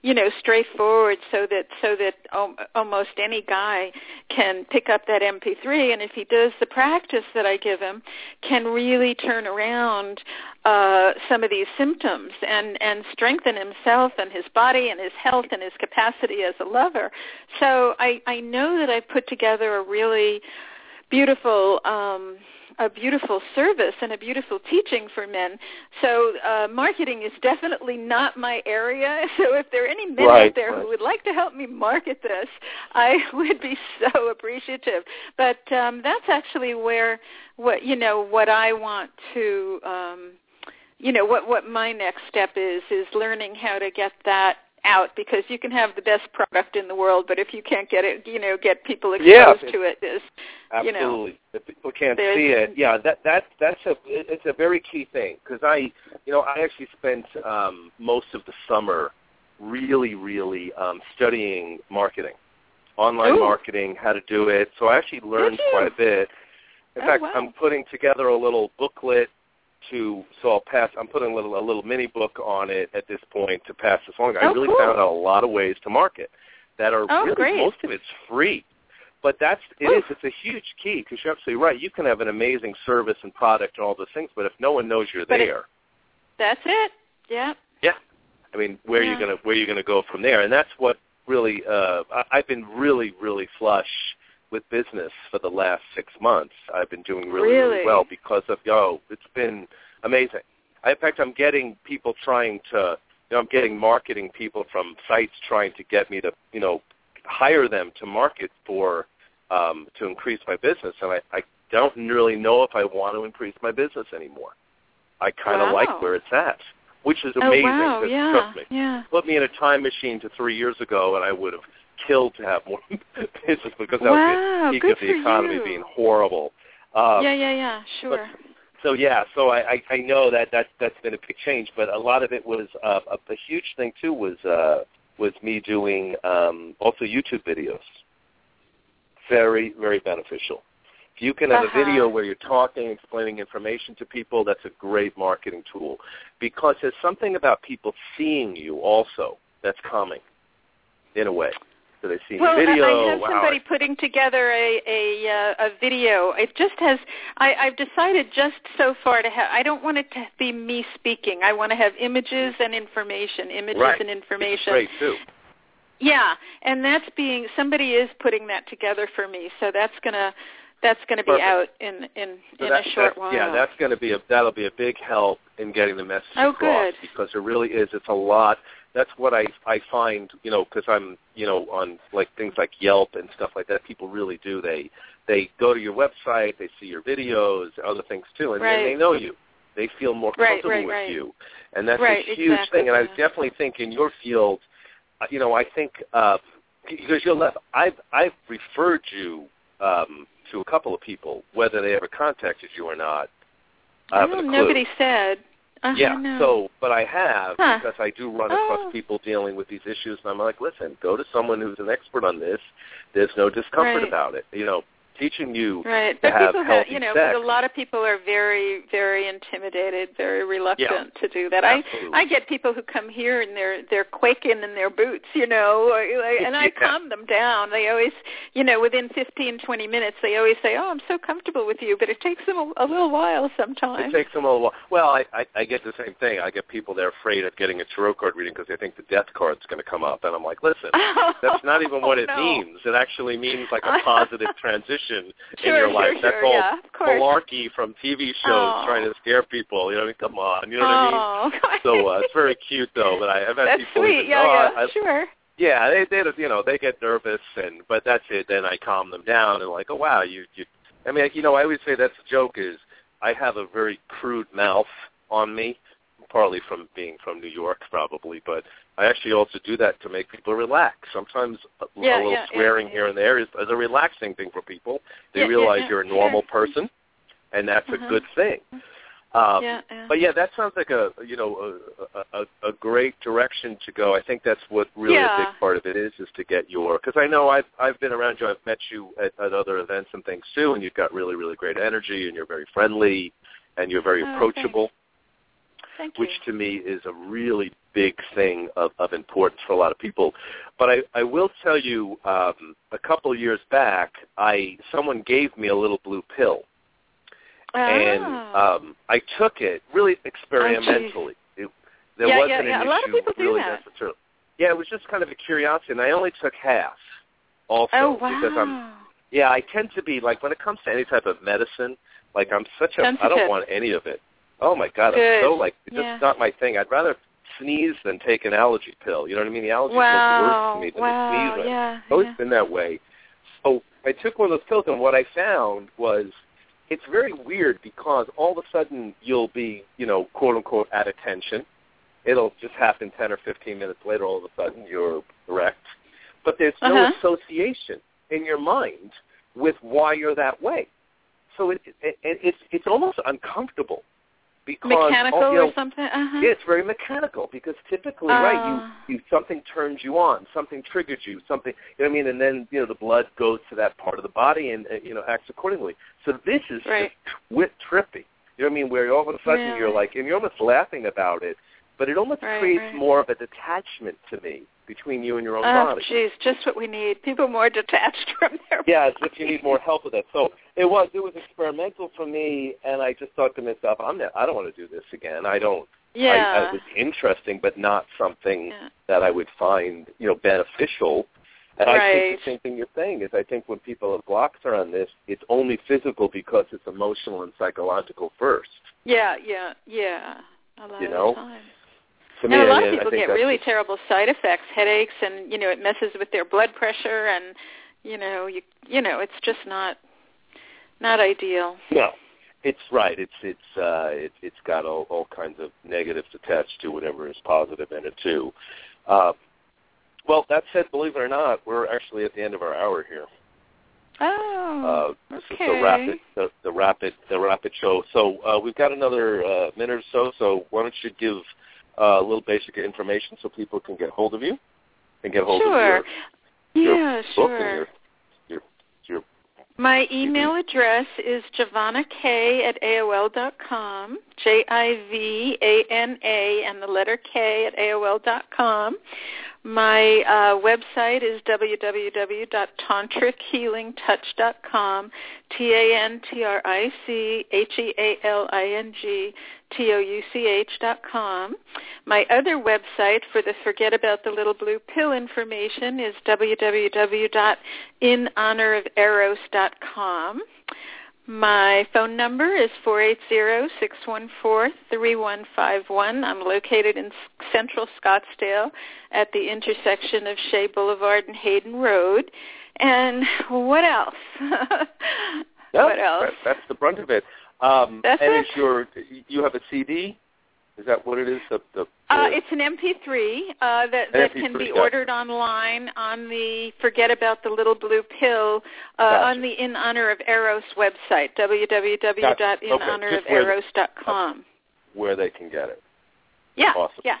you know, straightforward, so that so that um, almost any guy can pick up that M P three, and if he does the practice that I give him, can really turn around uh, some of these symptoms and, and strengthen himself and his body and his health and his capacity as a lover. So I, I know that I've put together a really beautiful um, a beautiful service and a beautiful teaching for men. So uh, marketing is definitely not my area. So if there are any men right, out there right. who would like to help me market this, I would be so appreciative. But um, that's actually where what you know what I want to um, you know what what my next step is is learning how to get that out, because you can have the best product in the world, but if you can't get it, you know, get people exposed yeah, to it is, you know. Absolutely. If people can't see it, yeah, that that that's a it's a very key thing, because I, you know, I actually spent um, most of the summer really, really um, studying marketing, online Ooh. marketing, how to do it. So I actually learned quite a bit. In oh, fact, wow. I'm putting together a little booklet. To so I'll pass. I'm putting a little a little mini book on it at this point to pass this along. I oh, really cool. found out a lot of ways to market that are oh, really great. Most of it's free, but that's it Ooh. is it's a huge key, because you're absolutely right. You can have an amazing service and product and all those things, but if no one knows you're but there, it, that's it. Yeah. Yeah. I mean, where yeah. are you gonna where are you gonna go from there? And that's what really uh, I, I've been really really flush with business for the last six months. I've been doing really, really, really well because of, yo, it's been amazing. I, in fact, I'm getting people trying to, you know, I'm getting marketing people from sites trying to get me to, you know, hire them to market for, um, to increase my business. And I, I don't really know if I want to increase my business anymore. I kind of wow. like where it's at, which is amazing. Oh, wow. yeah. Trust me. Yeah. Put me in a time machine to three years ago, and I would have killed to have more business, because that wow, was the peak of the economy you. being horrible. Um, yeah, yeah, yeah, sure. But, so, yeah, so I, I, I know that that's, that's been a big change, but a lot of it was uh, a, a huge thing, too, was uh, was me doing um, also YouTube videos. Very, very beneficial. If you can have uh-huh. a video where you're talking, explaining information to people, that's a great marketing tool, because there's something about people seeing you also that's coming in a way. So they see well, video. I have wow. somebody putting together a a, uh, a video. It just has. I, I've decided just so far to have. I don't want it to be me speaking. I want to have images and information. Images right. and information. Great too. Yeah, and that's being somebody is putting that together for me. So that's gonna that's gonna be Perfect. out in in, so in that, a short while. Yeah, that's gonna be a that'll be a big help in getting the message oh, across good. because it really is. It's a lot. That's what I, I find, you know, because I'm, you know, on like things like Yelp and stuff like that. People really do. They they go to your website, they see your videos, other things too, and right. then they know you. They feel more comfortable right, right, with right. you. And that's right, a huge exactly. thing. And I definitely think in your field, you know, I think uh, because you're left, I've, I've referred you um, to a couple of people, whether they ever contacted you or not. I don't know. Nobody said. Uh-huh, yeah, no. so, but I have, huh. because I do run across oh. people dealing with these issues, and I'm like, listen, go to someone who's an expert on this. There's no discomfort right. about it, you know, teaching you right. to but have healthy have, you know, sex. A lot of people are very, very intimidated, very reluctant yeah. to do that. Absolutely. I I get people who come here, and they're, they're quaking in their boots, you know, and I yeah. calm them down. They always, you know, within fifteen, twenty minutes, they always say, oh, I'm so comfortable with you, but it takes them a, a little while sometimes. It takes them a little while. Well, I, I, I get the same thing. I get people that are afraid of getting a tarot card reading because they think the death card's going to come up, and I'm like, listen, oh, that's not even what oh, it no. means. It actually means like a positive transition. In sure, your life, sure, that's sure, all yeah, malarkey from T V shows oh. trying to scare people. You know what I mean? Come on, you know what oh, I mean? God. So uh, it's very cute though. But I, I've had that's people sweet. Who yeah, oh, yeah, I, sure. Yeah, they, they, you know, they get nervous, and but that's it. Then I calm them down and like, oh wow, you, you. I mean, like, you know, I always say that's the joke is I have a very crude mouth on me, partly from being from New York, probably, but I actually also do that to make people relax. Sometimes a, yeah, a little yeah, swearing yeah, yeah. here and there is, is a relaxing thing for people. They yeah, realize yeah, you're a normal yeah. person, and that's uh-huh. a good thing. Um, yeah, yeah. But yeah, that sounds like a you know a, a, a great direction to go. I think that's what really yeah. a big part of it is, is to get your, because I know I've I've been around you. I've met you at, at other events and things too, and you've got really really great energy, and you're very friendly, and you're very oh, approachable. Thanks. Thank you. Which to me is a really big thing of, of importance for a lot of people. But I, I will tell you, um, a couple of years back, I someone gave me a little blue pill. Oh. And um, I took it really experimentally. Oh, it, there yeah, wasn't yeah, yeah. an issue. A lot of people do really that. Necessarily. Yeah, it was just kind of a curiosity. And I only took half also. Oh, wow. Because I'm, yeah, I tend to be, like, when it comes to any type of medicine, like, I'm such a, sensitive. I don't want any of it. Oh, my God, Good. I'm so, like, it's yeah. just not my thing. I'd rather sneeze than take an allergy pill. You know what I mean? The allergy wow. pill is worse to me than wow. the sneeze. Yeah. It's always yeah. been that way. So I took one of those pills, and what I found was it's very weird because all of a sudden you'll be, you know, quote-unquote, at attention. It'll just happen ten or fifteen minutes later. All of a sudden you're erect. But there's no uh-huh. association in your mind with why you're that way. So it, it, it, it's it's almost uncomfortable. Because, mechanical oh, you know, or something? Uh-huh. Yeah, it's very mechanical because typically, uh, right, you, you something turns you on, something triggers you, something, you know what I mean? And then, you know, the blood goes to that part of the body and, uh, you know, acts accordingly. So this is right. just trippy, you know what I mean, where all of a sudden really? You're like, and you're almost laughing about it, but it almost right, creates right. more of a detachment to me between you and your own oh, body. Oh, geez, just what we need, people more detached from their yeah, body. Yeah, if you need more help with that. So it was it was experimental for me, and I just thought to myself, I'm not, I don't want to do this again. I don't. Yeah. I, I, it was interesting, but not something yeah. that I would find, you know, beneficial. And right. I think the same thing you're saying is I think when people have blocks around this, it's only physical because it's emotional and psychological first. Yeah, yeah, yeah. A lot you know? Of time. Me, and a lot of people get really just... terrible side effects, headaches, and, you know, it messes with their blood pressure, and, you know, you you know, it's just not not ideal. No, it's right. It's it's uh, it, it's got all, all kinds of negatives attached to whatever is positive in it, too. Uh, well, that said, believe it or not, we're actually at the end of our hour here. Oh, uh, this okay. is the rapid, the, the rapid, the rapid show. So uh, we've got another uh, minute or so. So why don't you give Uh, a little basic information so people can get hold of you and get hold sure. of your, your yeah, book sure. and your, your, your... My email T V. Address is jivana k at a o l dot com, J I V A N A and the letter K at A O L dot com. My uh, website is w w w dot tantric healing touch dot com, T A N T R I C H E A L I N G T O U C H dot com. My other website for the Forget About the Little Blue Pill information is w w w dot in honor of eros dot com. My phone number is four eight zero, six one four, three one five one. I'm located in central Scottsdale at the intersection of Shea Boulevard and Hayden Road. And what else? Yep, what else? That's the brunt of it. Um, That's and it. Is your you have a C D? Is that what it is? The, the, the uh, it's an M P three uh, that, that M P three, can be gotcha. Ordered online on the Forget About the Little Blue Pill uh, gotcha. On the In Honor of Eros website, w w w dot in honor of eros dot com. Gotcha. Okay. Where they can get it. Yeah. Awesome. Yeah.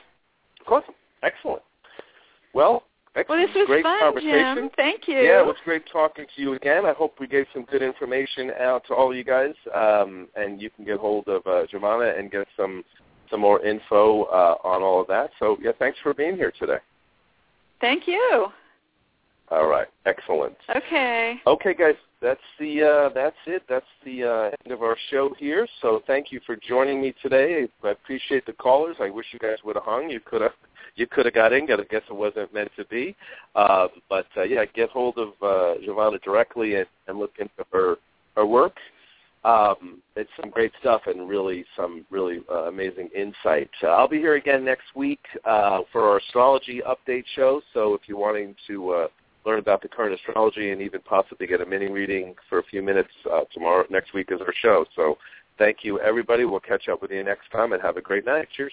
Awesome. Excellent. Well, excellent. Well, this was great fun, conversation. Jim. Thank you. Yeah, it was great talking to you again. I hope we gave some good information out to all you guys, um, and you can get hold of uh, Jivana and get some some more info uh, on all of that. So, yeah, thanks for being here today. Thank you. All right. Excellent. Okay. Okay, guys. That's the uh, that's it. That's the uh, end of our show here. So thank you for joining me today. I appreciate the callers. I wish you guys would have hung. You could have you could have got in. I guess it wasn't meant to be. Uh, but uh, yeah, get hold of uh, Jivana directly and, and look into her her work. Um, it's some great stuff and really some really uh, amazing insight. Uh, I'll be here again next week uh, for our astrology update show. So if you're wanting to uh, learn about the current astrology and even possibly get a mini reading for a few minutes uh, tomorrow, next week is our show. So thank you, everybody. We'll catch up with you next time, and have a great night. Cheers.